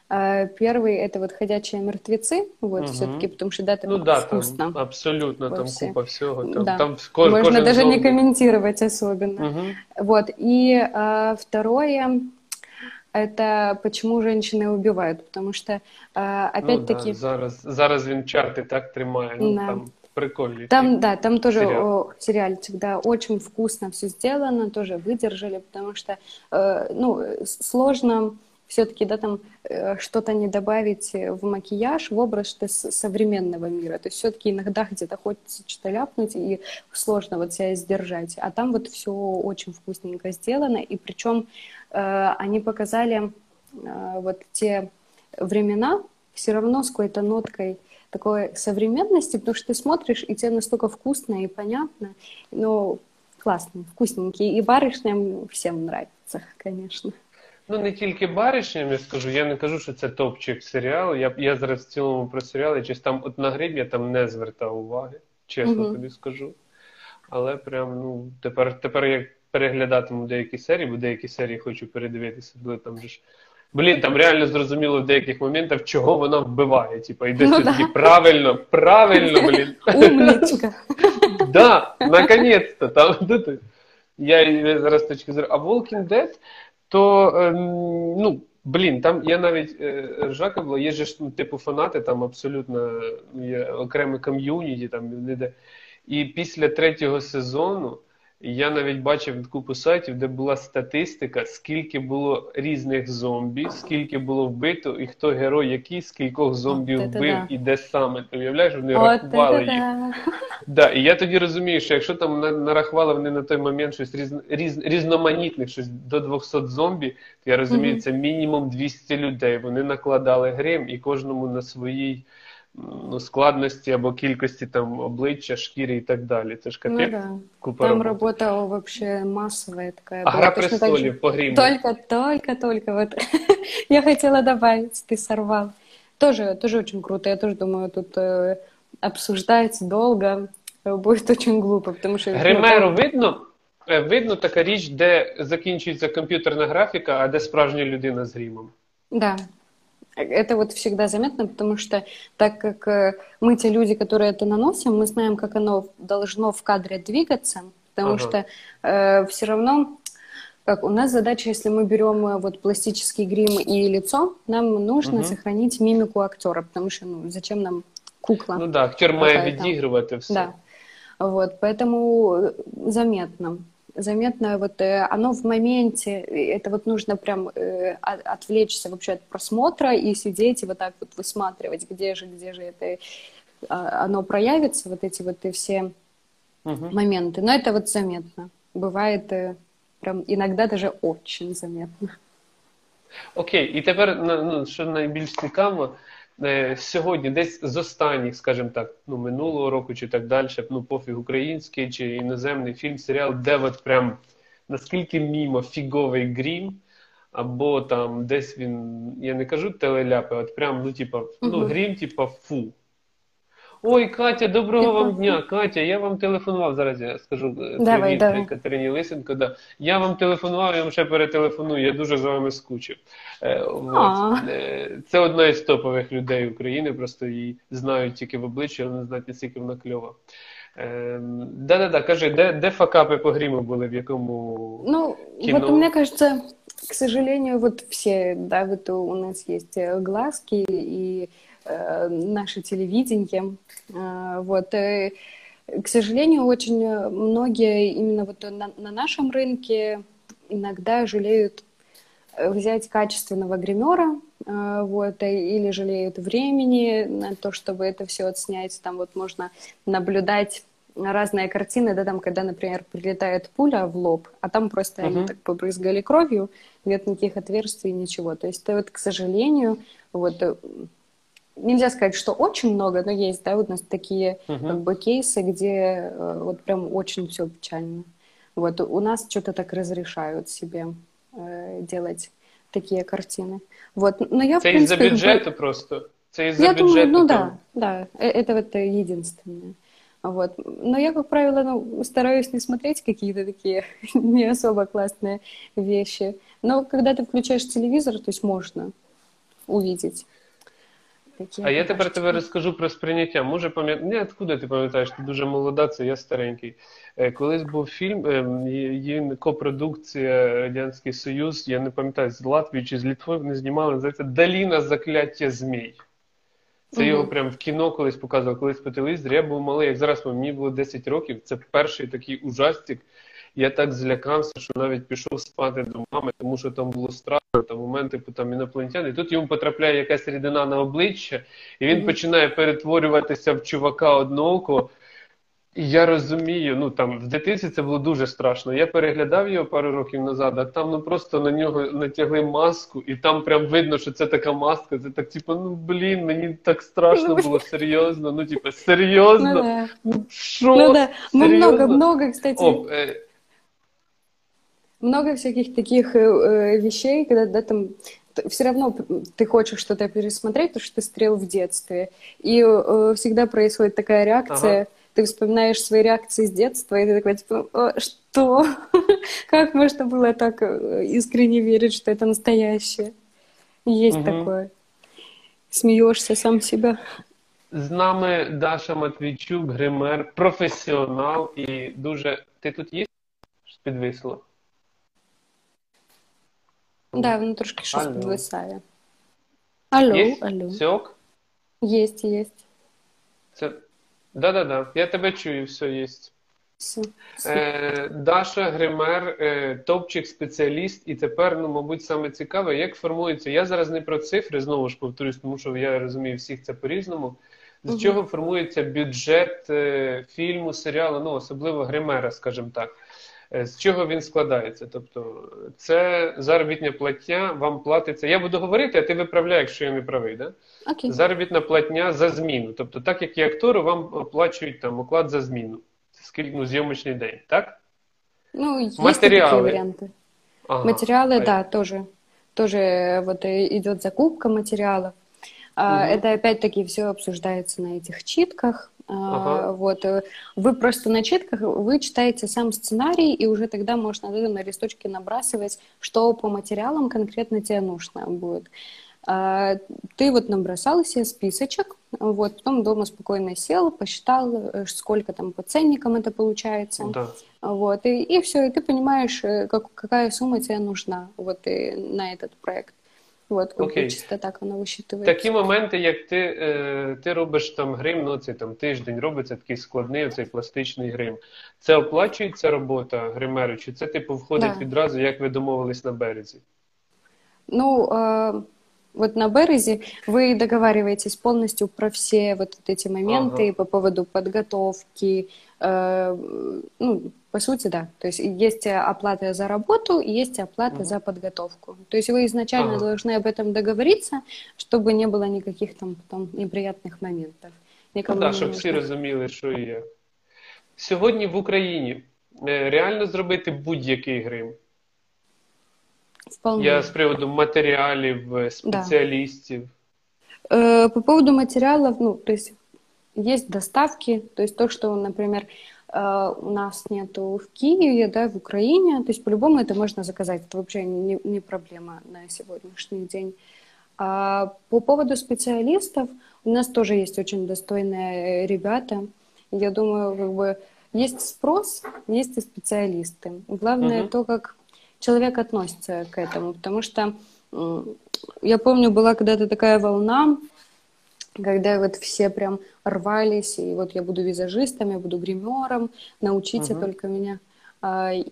А, первый, это вот «Ходячие мертвецы», вот, угу. все-таки, потому что, да, там ну, да, вкусно. Ну да, абсолютно, вот, там все. Купа всего. Там, да. там ко- Можно даже зон... не комментировать особенно. Угу. Вот, и а, второе... Это «Почему женщины убивают», потому что, опять-таки... Ну, да, зараз, зараз він чарти так тримає, ну, да. там прикольний. Там, да, там тоже сериал. сериальчик, да, очень вкусно все сделано, тоже выдержали, потому что, ну, сложно... все-таки, да, там что-то не добавить в макияж, в образ современного мира. То есть все-таки иногда где-то хочется что-то ляпнуть, и сложно вот себя сдержать. А там вот все очень вкусненько сделано, и причем э, они показали э, вот те времена все равно с какой-то ноткой такой современности, потому что ты смотришь, и тебе настолько вкусно и понятно, но классные, вкусненькие. И барышням всем нравится, конечно. Ну, не тільки баришням, я скажу, я не кажу, що це топчик серіал. Я, я зараз в цілому про серіали, чи там от на гриб я там не звертав уваги, чесно mm-hmm. тобі скажу. Але прям, ну, тепер, тепер я переглядатиму деякі серії, бо деякі серії хочу передивитися, бо там же ж... Блін, там реально зрозуміло в деяких моментах, чого вона вбиває. Типа, йде ну, все-таки да. правильно, правильно, блін. Умничка. Да, наконець-то. Там, я зараз точки зору. А Walking Dead... то, ну, блін, там я навіть ржака була, є ж, ну, типу, фанати, там абсолютно є окреме ком'юніті, там, де. І після третього сезону я навіть бачив купу сайтів, де була статистика, скільки було різних зомбі, скільки було вбито, і хто герой який, скількох зомбі вбив, і де саме. Ти уявляєш, вони рахували їх. Да, і я тоді розумію, що якщо там нарахували вони на той момент щось різ... Різ... різноманітних, щось до двохсот зомбі, то я розумію, mm-hmm. це мінімум двісті людей. Вони накладали грим, і кожному на своїй, ну, складності або кількості там обличчя, шкіри і так далі. Це ж капець, ну, да. купа там роботи. Там робота взагалі масова така. А «Гра престолів» по гриму. Тільки, тільки, тільки. Вот. Я хотіла додати, ти сорвав. Тоже, тоже очень круто. Я тоже думаю, тут э, обсуждать долго будет очень глупо, потому что... Гримеру ну, видно? Видно така річ, де закінчується комп'ютерна графіка, а де справжня людина з гримом. Так. Да. Это вот всегда заметно, потому что так как мы те люди, которые это наносим, мы знаем, как оно должно в кадре двигаться, потому ага. что э, все равно, как у нас задача, если мы берем вот пластический грим и лицо, нам нужно угу. сохранить мимику актера, потому что ну, зачем нам кукла? Ну да, актер має відігрувати все. Да, вот, поэтому заметно. Заметно, вот оно в моменте, это вот нужно прям э, отвлечься вообще от просмотра и сидеть и вот так вот высматривать, где же, где же это, оно проявится, вот эти вот и все угу. моменты. Но это вот заметно. Бывает э, прям иногда даже очень заметно. Окей, і тепер, ну, що найбільш цікаво, сьогодні десь з останніх, скажімо так, ну, минулого року чи так далі, ну, пофіг, український чи іноземний фільм, серіал, де от прям наскільки мімо фіговий грім, або там десь він, я не кажу телеляпи, от прям, ну, типа, ну, грім, типа, фу. Ой, Катя, доброго вам дня, Катя, я вам телефонував, зараз я скажу давай, давай. Катерині Лисенко, да. я вам телефонував, я вам ще перетелефоную, я дуже за вами скучив. Е, це одна із топових людей України, просто її знають тільки в обличчі, але не знають, наскільки вона кльова. Да-да-да, е, кажи, де, де факапи по гриму були, в якому ну, кіно? Ну, вот, мені кажется, к сожалению, вот все, да, вот у нас есть глазки и наше телевидение. Вот. И, к сожалению, очень многие именно вот на, на нашем рынке иногда жалеют взять качественного гримера, вот, или жалеют времени на то, чтобы это все отснять. Там вот можно наблюдать разные картины, да, там, когда, например, прилетает пуля в лоб, а там просто uh-huh. они так побрызгали кровью, нет никаких отверстий, ничего. То есть, вот, к сожалению, вот... Нельзя сказать, что очень много, но есть, да, вот у нас такие uh-huh. как бы кейсы, где вот прям очень все печально. Вот у нас что-то так разрешают себе э, делать такие картины. Вот, но я, в принципе, из-за бюджета просто. Это из-за я бюджета. Думаю, ну там... да, да, это вот единственное. Вот, но я, как правило, ну, стараюсь не смотреть какие-то такие не особо классные вещи. Но когда ты включаешь телевизор, то есть можно увидеть. А я тепер тебе розкажу про сприйняття. Може пам'ятати, не, откуда ти пам'ятаєш, ти дуже молода, це я старенький. Колись був фільм, є копродукція Радянський Союз, я не пам'ятаю, з Латвії чи з Литви, вони знімали, називається «Долина закляття змій». Це його прям в кіно колись показували, колись по телевізорі. Я був малий, як зараз мені було десять років, це перший такий ужастик. Я так злякався, що навіть пішов спати до мами, тому що там було страшно, там моменти типу, там інопланетяни. І тут йому потрапляє якась рідина на обличчя, і він mm-hmm. починає перетворюватися в чувака одноокого. І я розумію, ну там в дитинстві це було дуже страшно. Я переглядав його пару років назад, а там ну просто на нього натягли маску, і там прям видно, що це така маска. Це так, типу, ну блін, мені так страшно було, серйозно. Ну, типу, серйозно? Ну, що? Ну, да. Ну, много, много, кстати. О, е... Много всяких таких э, вещей, когда да, там, все равно ты хочешь что-то пересмотреть, потому что ты стрел в детстве. И э, всегда происходит такая реакция. Ага. Ты вспоминаешь свои реакции с детства, и ты такой, типа, что? Как можно было так искренне верить, что это настоящее? Есть угу. такое. Смеешься сам себя. З нами Даша Матвійчук, гример, професіонал і дуже... Ти тут є? Підвисло? Так, да, воно трошки щось підвисає. Алло, єсть? Алло. Сьок? Єсть, єсть. Це... Да-да-да, я тебе чую, все є. Все, все. Е, Даша, гример, е, топчик, спеціаліст, і тепер, ну, мабуть, саме цікаве, як формується, я зараз не про цифри, знову ж повторюсь, тому що я розумію, всіх це по-різному, з угу. чого формується бюджет е, фільму, серіалу, ну, особливо гримера, скажімо так. З чого він складається? Тобто, це заробітня платня, вам платиться... Я буду говорити, а ти виправляй, якщо я не правий, да? Окей. Заробітна платня за зміну. Тобто, так як і актору, вам оплачують там оклад за зміну. Скільки, ну, зйомочний день, так? Ну, є матеріали. Такі варіанти. Ага. Матеріали, так, да, тоже. Тоже вот идет закупка материалов. Угу. Это опять-таки все обсуждается на этих читках. Ага. Вот. Вы просто на читках, вы читаете сам сценарий, и уже тогда можно на листочки набрасывать, что по материалам конкретно тебе нужно будет. Ты вот набросал себе списочек, вот, потом дома спокойно сел, посчитал, сколько там по ценникам это получается. Да. Вот, и, и все, и ты понимаешь, как, какая сумма тебе нужна вот, и на этот проект. От, okay. чисто так воно висчитується. Такі моменти, як ти, е, ти робиш там грим, ну цей там тиждень робиться такий складний, оцей пластичний грим. Це оплачується робота гримеру, чи це типу входить да. відразу, як ви домовились на березі? Ну, е, вот на березі ви договариваетесь повністю про всі вот эти моменти ага. по поводу підготовки, е, ну, по сути, да. То есть есть оплата за работу, есть оплата mm-hmm. за подготовку. То есть вы изначально ага. должны об этом договориться, чтобы не было никаких там потом неприятных моментов. Никому ну, да, щоб всі розуміли, що є. Сьогодні в Україні реально зробити будь-який грим? Вполне. Я з приводу матеріалів, спеціалістів. Да. По поводу матеріалів, ну, то есть есть доставки, то есть то, что, например, Uh, у нас нету в Киеве, да, в Украине, то есть по-любому это можно заказать, это вообще не, не проблема на сегодняшний день. Uh, по поводу специалистов, у нас тоже есть очень достойные ребята, я думаю, как бы есть спрос, есть и специалисты. Главное uh-huh. то, как человек относится к этому, потому что я помню, была когда-то такая волна, когда вот все прям рвались, и вот я буду визажистом, я буду гримером, научите uh-huh. только меня.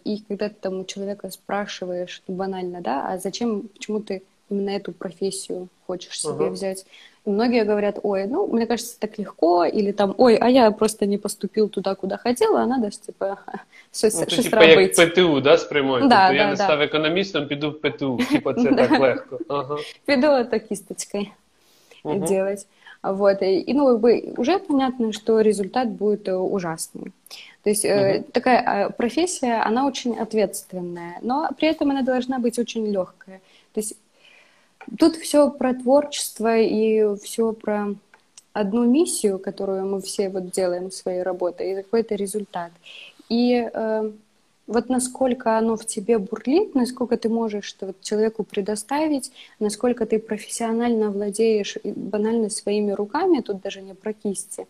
И когда ты там у человека спрашиваешь, банально, да, а зачем, почему ты именно эту профессию хочешь uh-huh. себе взять? И многие говорят, ой, ну, мне кажется, так легко, или там, ой, а я просто не поступил туда, куда хотела, а надо, типа, шесть ну, типа, работать. Ну, типа, как ПТУ, да, с прямой? Да, типа, да, я да. не став экономистом, пойду в ПТУ, типа, это так легко. Ага. Пойду это кисточкой uh-huh. делать. Вот. И ну, как бы уже понятно, что результат будет ужасный. То есть угу. такая профессия, она очень ответственная, но при этом она должна быть очень легкая. То есть тут все про творчество и все про одну миссию, которую мы все вот делаем своей работой, и какой-то результат. И э, вот насколько оно в тебе бурлит, насколько ты можешь вот, человеку предоставить, насколько ты профессионально владеешь банально своими руками, тут даже не про кисти,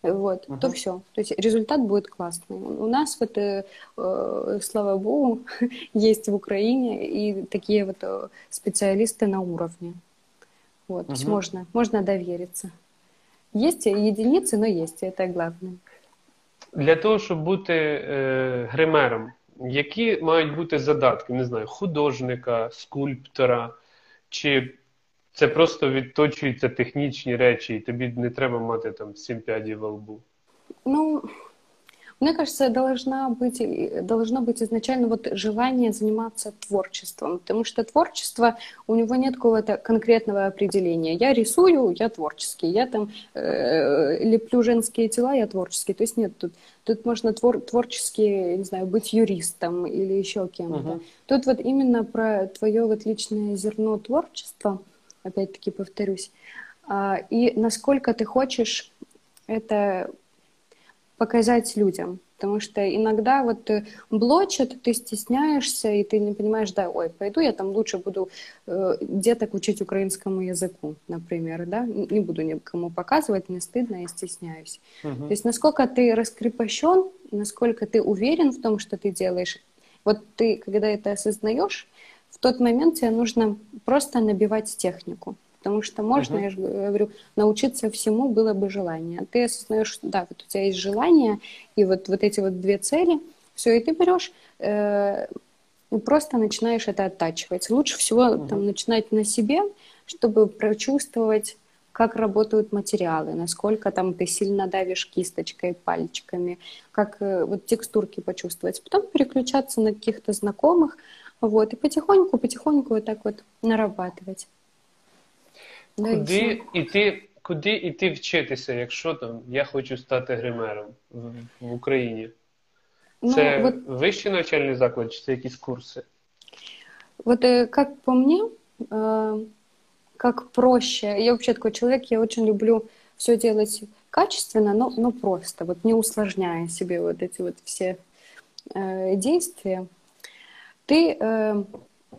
вот, uh-huh. то все. То есть результат будет классный. У нас, вот, э, э, слава богу, есть в Украине и такие вот э, специалисты на уровне. Вот, uh-huh. то есть можно, можно довериться. Есть единицы, но есть, это главное. Для того, щоб бути е, гримером, які мають бути задатки, не знаю, художника, скульптора, чи це просто відточуються технічні речі, і тобі не треба мати там сім пядей во лбу? Ну, мне кажется, должна быть, должно быть изначально вот желание заниматься творчеством, потому что творчество, у него нет какого-то конкретного определения. Я рисую, я творческий, я там э, леплю женские тела, я творческий. То есть нет, тут, тут можно твор, творчески, не знаю, быть юристом или еще кем-то. Uh-huh. Тут вот именно про твое вот личное зерно творчества, опять-таки повторюсь, и насколько ты хочешь это показать людям, потому что иногда вот блочат, ты стесняешься, и ты не понимаешь, да, ой, пойду я там лучше буду э, деток учить украинскому языку, например, да, не буду никому показывать, мне стыдно, я стесняюсь. Угу. То есть насколько ты раскрепощен, насколько ты уверен в том, что ты делаешь, вот ты, когда это осознаешь, в тот момент тебе нужно просто набивать технику. Потому что можно, uh-huh. я же говорю, научиться всему было бы желание. Ты осознаешь, да, вот у тебя есть желание, и вот, вот эти вот две цели, все, и ты берешь э, и просто начинаешь это оттачивать. Лучше всего uh-huh. там, начинать на себе, чтобы прочувствовать, как работают материалы, насколько там ты сильно давишь кисточкой, пальчиками, как э, вот текстурки почувствовать. Потом переключаться на каких-то знакомых, вот, и потихоньку-потихоньку вот так вот нарабатывать. Куди іти, куди іти вчитися, якщо там я хочу стати гримером в, в Україні? Це ну, вот, вищий навчальний заклад, чи це якісь курси? Вот как по мне, как проще. Я вообще такой человек, я очень люблю все делать качественно, но, но просто, вот не усложняя себе вот эти вот все действия. Ты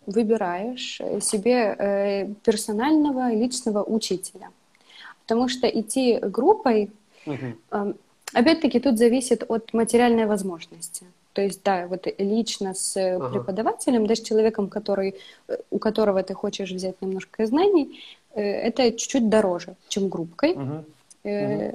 выбираешь себе персонального, личного учителя. Потому что идти группой, угу. опять-таки, тут зависит от материальной возможности. То есть, да, вот лично с ага. преподавателем, даже человеком, который, у которого ты хочешь взять немножко знаний, это чуть-чуть дороже, чем группкой. Угу. Э-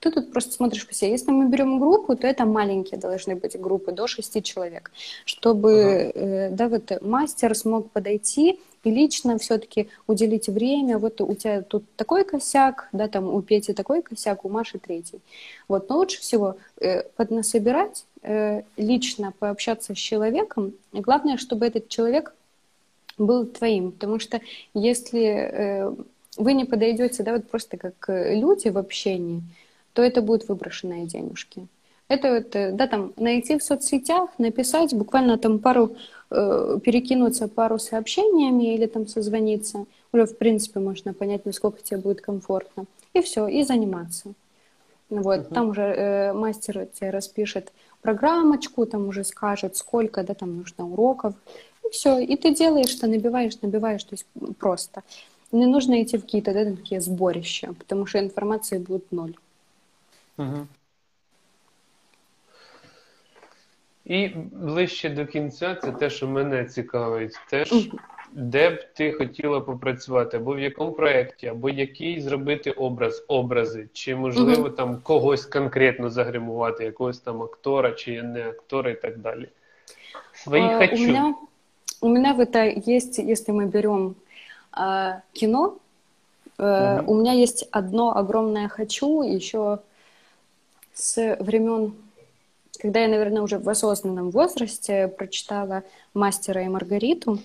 Ты тут просто смотришь по себе. Если мы берем группу, то это маленькие должны быть группы, до шести человек, чтобы ага. да, вот, мастер смог подойти и лично все-таки уделить время. Вот у тебя тут такой косяк, да, там у Пети такой косяк, у Маши третий. Вот, но лучше всего поднасобирать, лично пообщаться с человеком. И главное, чтобы этот человек был твоим. Потому что если вы не подойдете, да, вот просто как люди в общении, то это будут выброшенные денежки. Это вот, да, там, найти в соцсетях, написать, буквально там пару, э, перекинуться пару сообщениями или там созвониться. Уже, в принципе, можно понять, насколько тебе будет комфортно. И все, и заниматься. Вот, угу. Там уже э, мастер тебе распишет программочку, там уже скажет, сколько, да, там нужно уроков. И все, и ты делаешь, ты набиваешь, набиваешь, то есть просто. Не нужно идти в какие-то, да, такие сборища, потому что информации будет ноль. Угу. І ближче до кінця, це те, що мене цікавить, теж, де б ти хотіла попрацювати, або в якому проєкті, або який зробити образ, образи, чи, можливо, угу. там когось конкретно загримувати, якогось там актора, чи не актора і так далі. Свої а, хочу. У мене, у мене в это есть, если мы берем кино. Uh-huh. У меня есть одно огромное «хочу» еще с времен, когда я, наверное, уже в осознанном возрасте прочитала «Мастера и Маргариту».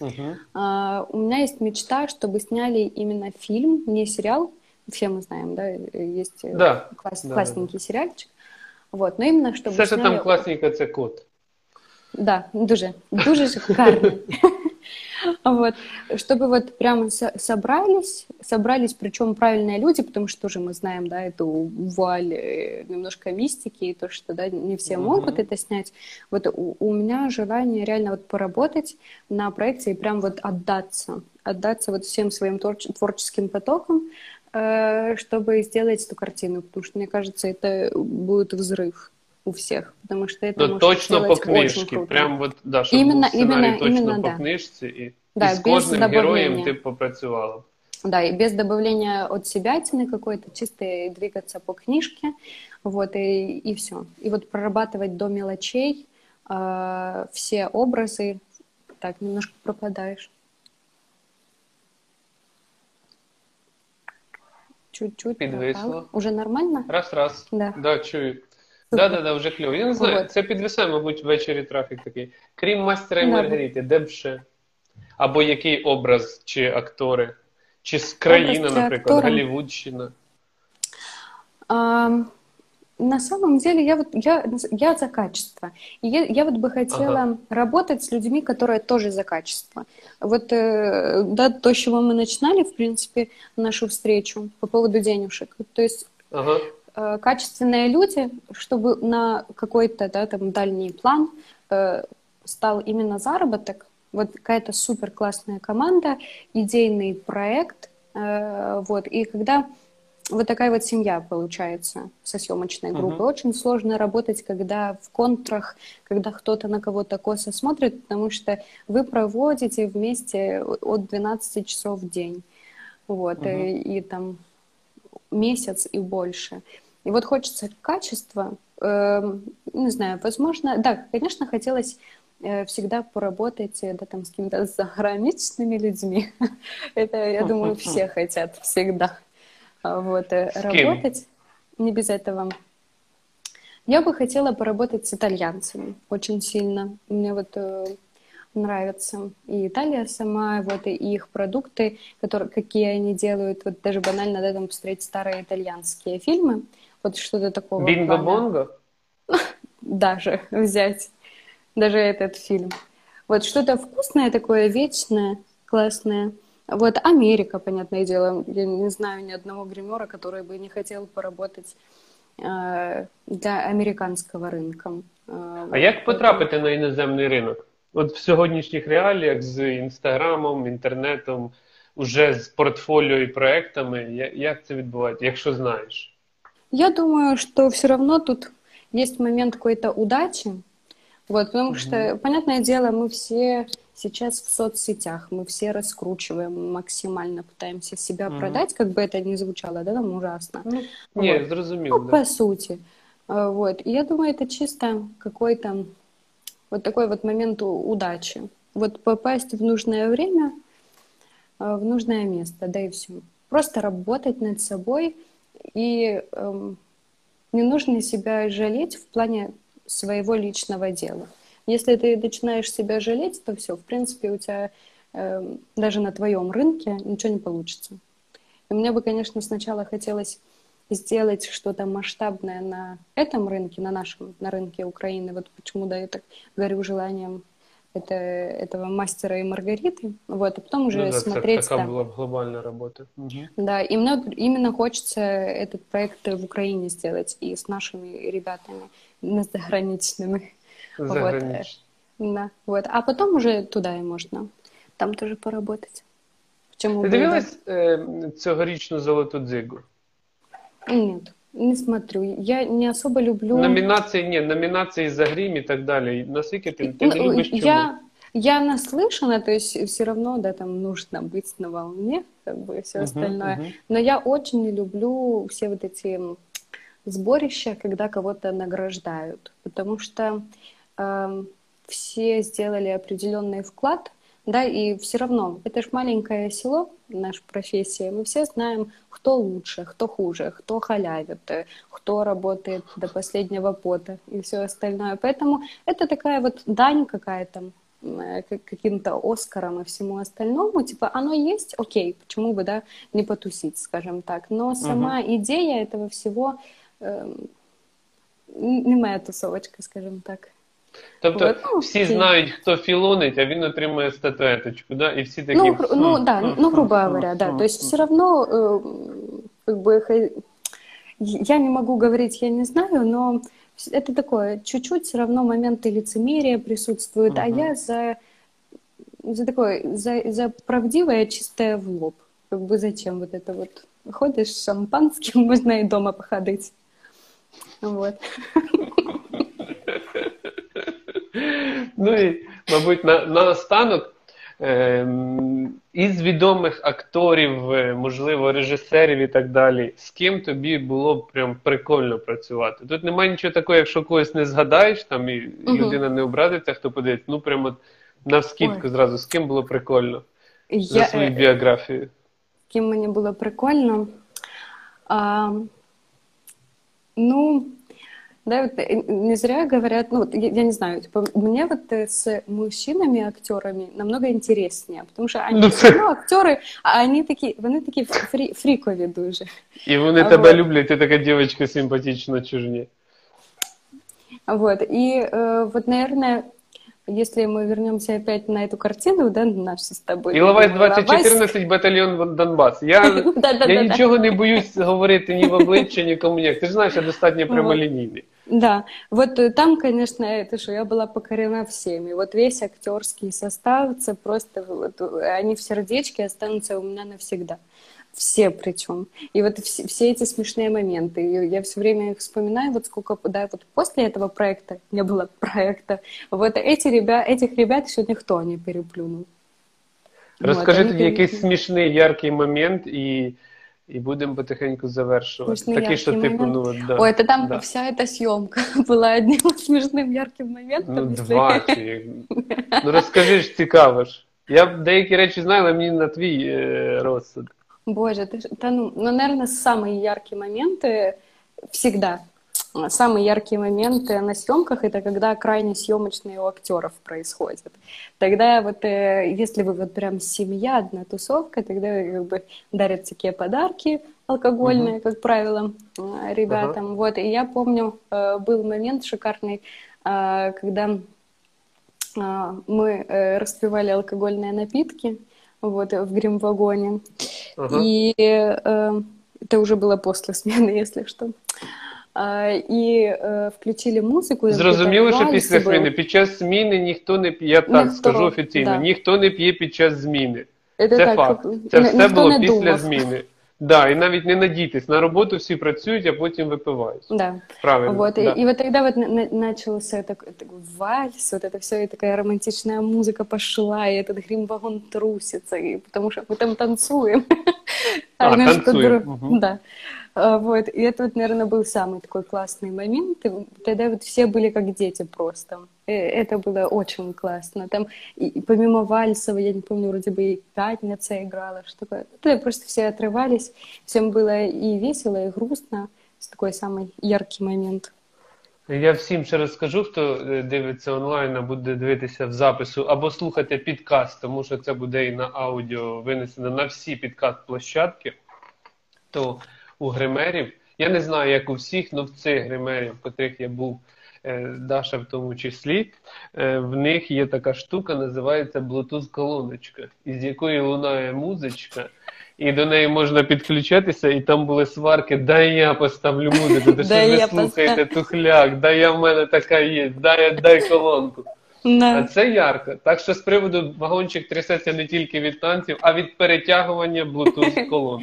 Uh-huh. Uh, у меня есть мечта, чтобы сняли именно фильм, не сериал. Все мы знаем, да, есть да. Класс, да, классненький да. сериальчик. Вот, но именно, чтобы Все, сняли... Все, там классненько, это кот. Да, дуже, дуже шикарно. Вот. Чтобы вот прямо собрались, собрались, причем правильные люди, потому что тоже мы знаем, да, эту вуаль немножко мистики, и то, что, да, не все mm-hmm. могут это снять. Вот у, у меня желание реально вот поработать на проекте и прям вот отдаться, отдаться вот всем своим творче- творческим потокам, э, чтобы сделать эту картину, потому что, мне кажется, это будет взрыв у всех, потому что это но точно по книжке, прям вот, да, чтобы именно, сценарий именно, точно именно, по да. книжке, и, да, и с каждым героем ты попрацювала. Да, и без добавления от себя тины какой-то, чисто двигаться по книжке, вот, и, и все. И вот прорабатывать до мелочей, э, все образы. Так, немножко пропадаешь. Чуть-чуть. Підвисло. Уже нормально? Раз-раз. Да. Да, чую. Да-да-да, вже кльово. Я не знаю, вот. Це підвисає, мабуть, ввечері трафік такий. Крім Мастера і Маргарити, де б ще? Або який образ, чи актори? Чи з країни, наприклад, Голлівудщина? А, на самом деле, я, вот, я, я за качество. И я, я вот бы хотела ага. работать с людьми, которые тоже за качество. Вот да, то, с чего мы начинали, в принципе, нашу встречу по поводу денежек. То есть... Ага. Качественные люди, чтобы на какой-то да, там, дальний план э, стал именно заработок, вот какая-то супер классная команда, идейный проект, э, вот, и когда вот такая вот семья получается со съемочной группой, mm-hmm. очень сложно работать, когда в контрах, когда кто-то на кого-то косо смотрит, потому что вы проводите вместе от двенадцати часов в день, вот, mm-hmm. и, и там... месяц и больше. И вот хочется качества, э, не знаю, возможно, да, конечно, хотелось э, всегда поработать да, там, с какими-то заграничными людьми. Это, я думаю, все хотят всегда вот, работать. Не без этого. Я бы хотела поработать с итальянцами очень сильно. Мне вот э, нравится и Италия сама, вот, и их продукты, которые, какие они делают, вот даже банально, да, там, посмотреть старые итальянские фильмы, вот что-то такого. Бинго-бонго? Даже взять, даже этот фильм. Вот что-то вкусное такое, вечное, классное. Вот Америка, понятное дело, я не знаю ни одного гримера, который бы не хотел поработать э, для американского рынка. Э, а як потрапити на іноземний ринок? От в сьогоднішніх реаліях з Інстаграмом, інтернетом, уже з портфоліо і проектами, як це відбувається, якщо знаєш? Я думаю, що все одно тут є момент якоїсь удачі, вот, тому що, mm-hmm. понятное дело, ми всі зараз в соцсетях, ми всі розкручуємо максимально, пытаемся себя mm-hmm. продать, як би це не звучало, да, там ужасно. Mm-hmm. Вот. Ні, зрозуміло. Ну, да. По суті. Вот. Я думаю, це чисто якийсь там вот такой вот момент удачи. Вот попасть в нужное время, в нужное место, да и все. Просто работать над собой и эм, не нужно себя жалеть в плане своего личного дела. Если ты начинаешь себя жалеть, то все, в принципе, у тебя эм, даже на твоем рынке ничего не получится. И мне бы, конечно, сначала хотелось сделать что-то масштабное на этом рынке, на нашем, на рынке Украины. Вот почему, да, я так горю желанием это, этого Мастера и Маргариты. Вот, а потом уже ну, да, смотреть... Такая да. была глобальная работа. Угу. Да, и мне именно хочется этот проект в Украине сделать и с нашими ребятами, заграничными. Заграничными. Вот. Да, вот. А потом уже туда и можно. Там тоже поработать. Почему Ты дивилась э, цьогорічну «Золоту дзигу»? Нет, не смотрю. Я не особо люблю... Номинации, нет, номинации за грим и так далее. Насколько ты, ты не любишь чему? Я, я наслышана, то есть все равно, да, там нужно быть на волне, как бы все остальное. Uh-huh, uh-huh. Но я очень не люблю все вот эти сборища, когда кого-то награждают. Потому что э, все сделали определенный вклад, да, и все равно, это же маленькое село, наша профессия, мы все знаем, кто лучше, кто хуже, кто халявит, кто работает до последнего пота и все остальное. Поэтому это такая вот дань какая-то каким-то Оскарам и всему остальному. Типа, оно есть, окей, почему бы, да, не потусить, скажем так. Но сама угу. идея этого всего э, не моя тусовочка, скажем так. Тобто вот, ну, всі окей. знають, хто філонить, а він отримує статуеточку, да? І всі такі... Ну, хм, ну хм, да, хм, ну, грубо хм, говоря, хм, да. Хм, то есть хм. все равно, э, как бы, я не могу говорить, я не знаю, но это такое, чуть-чуть все равно моменты лицемерия присутствуют, угу. а я за, за такое, за, за правдивое, чистое в лоб. Как бы зачем вот это вот? Ходишь с шампанским, можно и дома походить. Вот. Ну і, мабуть, на, на останок, е, із відомих акторів, можливо, режисерів і так далі, з ким тобі було б прям прикольно працювати? Тут немає нічого такого, якщо когось не згадаєш, там, і угу. людина не образиться, хто подивиться, ну, прямо навскідку зразу, з ким було прикольно Я... за свою біографію? З ким мені було прикольно? А, ну... Да, вот, не зря говорят, ну, я, я не знаю, типа, мне вот с мужчинами-актерами намного интереснее, потому что они, ну, актеры, а они такие, они такие фрі, фрікові дуже. И вони вот. Тебя люблять, ты такая девочка симпатична, чужня. Вот, и э, вот, наверное, если мы вернемся опять на эту картину, да, нашу с тобой. Іловайськ двадцять чотирнадцять, батальйон Донбас. Я, да, да, я да, нічого да. не боюсь говорити ні в обличчя, ні кому ніяк. Ти ж знаєш, я достатньо прямолінійний. Да, вот там, конечно, это что, я была покорена всеми. Вот весь актерский состав, это просто вот, они в сердечке останутся у меня навсегда. Все причем. И вот все, все эти смешные моменты. Я все время их вспоминаю, вот сколько, да, вот после этого проекта, не было проекта, вот эти ребя, этих ребят еще никто не переплюнул. Расскажи вот, тебе какой-то смешный, яркий момент и... І будемо потихеньку завершувати. Такий, що типу, ну, от, да. Ой, це там да. вся эта зйомка була одним смішним, ярким моментом. Ну, если... два. Ну, розкажи ж, цікаво ж. Я деякі речі знаю, але мені на твій е, розсуд. Боже, ти ж, та, ну, ну, наверное, самые яркие моменты всегда. Самые яркие моменты на съемках — это когда крайне съемочные у актеров происходят. Тогда вот, если вы вот прям семья, одна тусовка, тогда как бы дарят всякие подарки алкогольные, угу. как правило, ребятам. Ага. Вот. И я помню, был момент шикарный, когда мы распивали алкогольные напитки вот, в гримвагоне. Ага. И это уже было после смены, если что. І е, включили музику. Зрозуміло, що після зміни. Під час зміни ніхто не п'є, я так ніхто, скажу офіційно, да. ніхто не п'є під час зміни. Це, Це так, факт. Це все було після думав. Зміни. Да, і навіть не надійтесь, на роботу всі працюють, а потім випивають. Да. Правильно. Вот. Да. І, і вот тогда вот начался такой, такой вальс, вот это все, и такая романтичная музыка пошла, и этот грим-вагон трусится, и, потому что мы там танцуем. А, а танцуем. Что, угу. Да. Вот, и это, вот, наверное, был самый такой классный момент, и тогда вот все были как дети просто, и это было очень классно, там, и, и помимо вальсов, я не помню, вроде бы и пятница играла, что такое, тогда просто все отрывались, всем было и весело, и грустно, это такой самый яркий момент. Я всім ще розкажу, хто дивиться онлайн, а буде дивитися в запису, або слухати підкаст, тому що це буде і на аудіо винесено на всі підкаст-площадки, то... У гримерів, я не знаю, як у всіх, але в цих гримерів, в котрих я був, Даша в тому числі, в них є така штука, називається Bluetooth-колоночка, із якої лунає музичка, і до неї можна підключатися, і там були сварки, дай я поставлю музику, ти що ви слухаєте, тухляк, дай я, в мене така є, дай колонку. А це ярко. Так що з приводу вагончик трясеться не тільки від танців, а від перетягування Bluetooth-колон.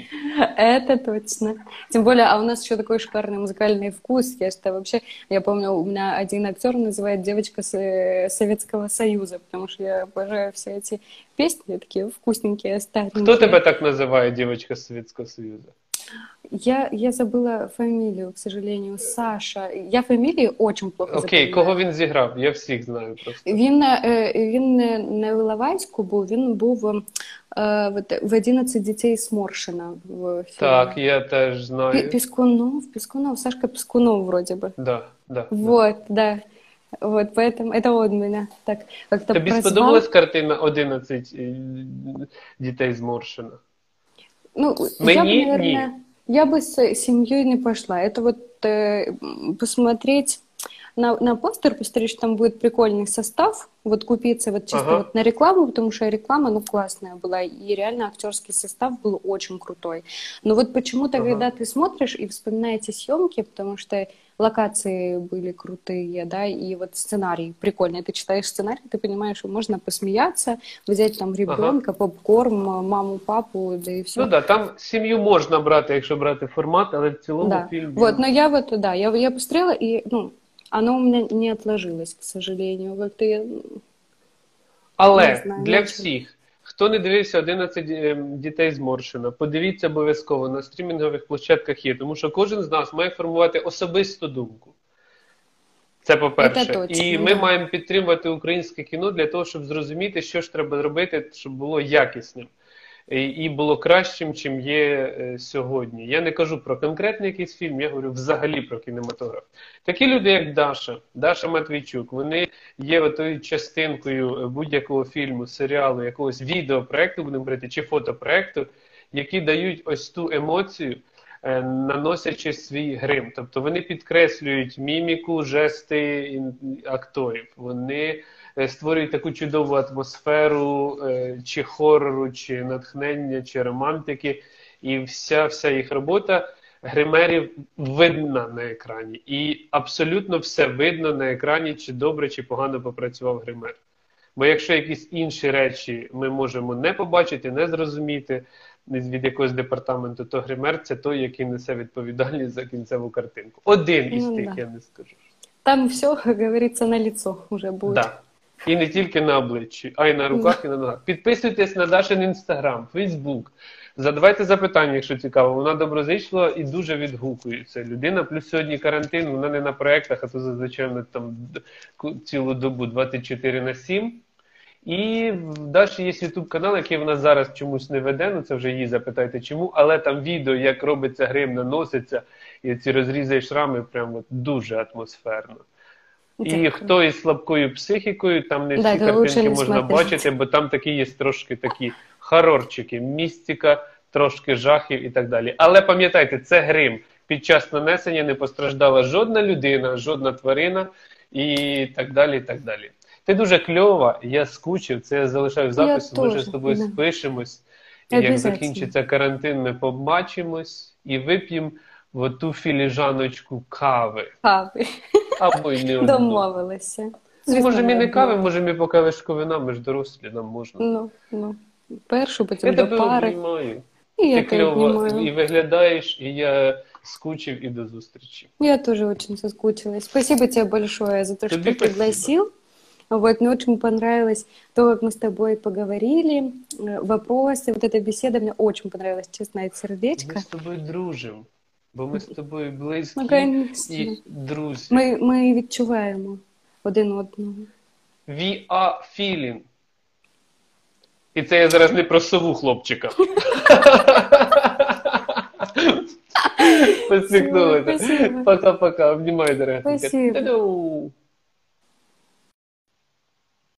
Это точно. Тем более, а у нас еще такой шикарный музыкальный вкус. Я что вообще, я помню, у меня один актер называет девочка Советского Союза, потому что я обожаю все эти песни, такие вкусненькие, старенькие. Кто тебя так называет, девочка Советского Союза? Я, я забыла фамилию, к сожалению, Саша. Я фамилию очень плохо okay, запам'ятаю. Окей, кого він зіграв? Я всіх знаю просто. Він, він не в Іловайську був, він був в «одинадцять дітей Сморшина». В так, я теж знаю. Пескунов, Пескунов, Сашка Пескунов вроде бы. Да, да. Вот, да. да. Вот, поэтому это вот меня так как-то прозвало. Тобі сподобалась картина «одинадцять дітей Сморшина»? Ну, Мені я бы, наверное, ні. я бы с семьей не пошла. Это вот э, посмотреть на, на постер, посмотреть, что там будет прикольный состав, вот купиться вот чисто ага. вот на рекламу, потому что реклама, ну, классная была, и реально актерский состав был очень крутой. Но вот почему-то, ага. когда ты смотришь и вспоминаешь эти съемки, потому что локации были крутые, да, и вот сценарий прикольный. Ты читаешь сценарий, ты понимаешь, что можно посмеяться, взять там ребенка, ага. попкорн, маму, папу, да и все. Ну да, там семью можно брать, если брать формат, але в целом да. фильм... Вот, но я вот, да, я, я посмотрела, и, ну, оно у меня не отложилось, к сожалению. Как-то я... Але знаю, для всех, Хто не дивився одинадцять дітей Сморшина, подивіться обов'язково, на стрімінгових площадках є, тому що кожен з нас має формувати особисту думку. Це по-перше. І ми маємо підтримувати українське кіно для того, щоб зрозуміти, що ж треба робити, щоб було якісним і було кращим, чим є сьогодні. Я не кажу про конкретний якийсь фільм, я говорю взагалі про кінематограф. Такі люди, як Даша, Даша Матвійчук, вони є отою частинкою будь-якого фільму, серіалу, якогось відеопроекту, будемо брати, чи фотопроекту, які дають ось ту емоцію, наносячи свій грим. Тобто вони підкреслюють міміку, жести акторів. Вони створюють таку чудову атмосферу чи хорору, чи натхнення, чи романтики. І вся, вся їх робота гримерів видна на екрані. І абсолютно все видно на екрані, чи добре, чи погано попрацював гример. Бо якщо якісь інші речі ми можемо не побачити, не зрозуміти від якогось департаменту, то гример – це той, який несе відповідальність за кінцеву картинку. Один із тих, я не скажу. Там все, як говориться, на лицо вже буде. Так. І не тільки на обличчі, а й на руках, і на ногах. Підписуйтесь на Дашин Інстаграм, Фейсбук. Задавайте запитання, якщо цікаво. Вона доброзичлива і дуже відгукується. Людина, плюс сьогодні карантин, вона не на проєктах, а то зазвичай вона там цілу добу двадцять чотири на сім. І далі є ютуб-канал, який вона зараз чомусь не веде, ну це вже її запитайте чому, але там відео, як робиться грим, наноситься, і ці розрізи і шрами прямо дуже атмосферно. І так, хто із слабкою психікою, там не всі да, картинки можна бачити, бо там такі є трошки такі хорорчики, містика, трошки жахів і так далі. Але пам'ятайте, це грим. Під час нанесення не постраждала жодна людина, жодна тварина і так далі, і так далі. Ти дуже кльова, я скучив, це я залишаю в записі, я може теж, з тобою да. спишемось. І як закінчиться карантин, ми побачимось і вип'ємо в ту філіжаночку кави. Кави. Або й не одну. Домовилися. Звісно, може, ми не кави, може, ми по кавишку вина, ми ж дорослі, нам можна. Ну, ну. Першу, потім я до пари. Я тебе обнімаю. І я тебе обнімаю. І виглядаєш, і я... скучив і до зустрічі. Я теж дуже соскучилась. Спасибо тебе большое за то, тобі что пригласил. Вот, мне очень понравилось то, как мы с тобой поговорили, вопросы, вот эта беседа, мне очень понравилась, честно, это сердечко. Мы с тобой дружим, бо ми з тобою близькі і друзі. Ми, ми відчуваємо один одного. We are feeling. І це я зараз не про сову хлопчика. Подсміхнули. Пока-пока, обнімаю, дорога. Спасибо.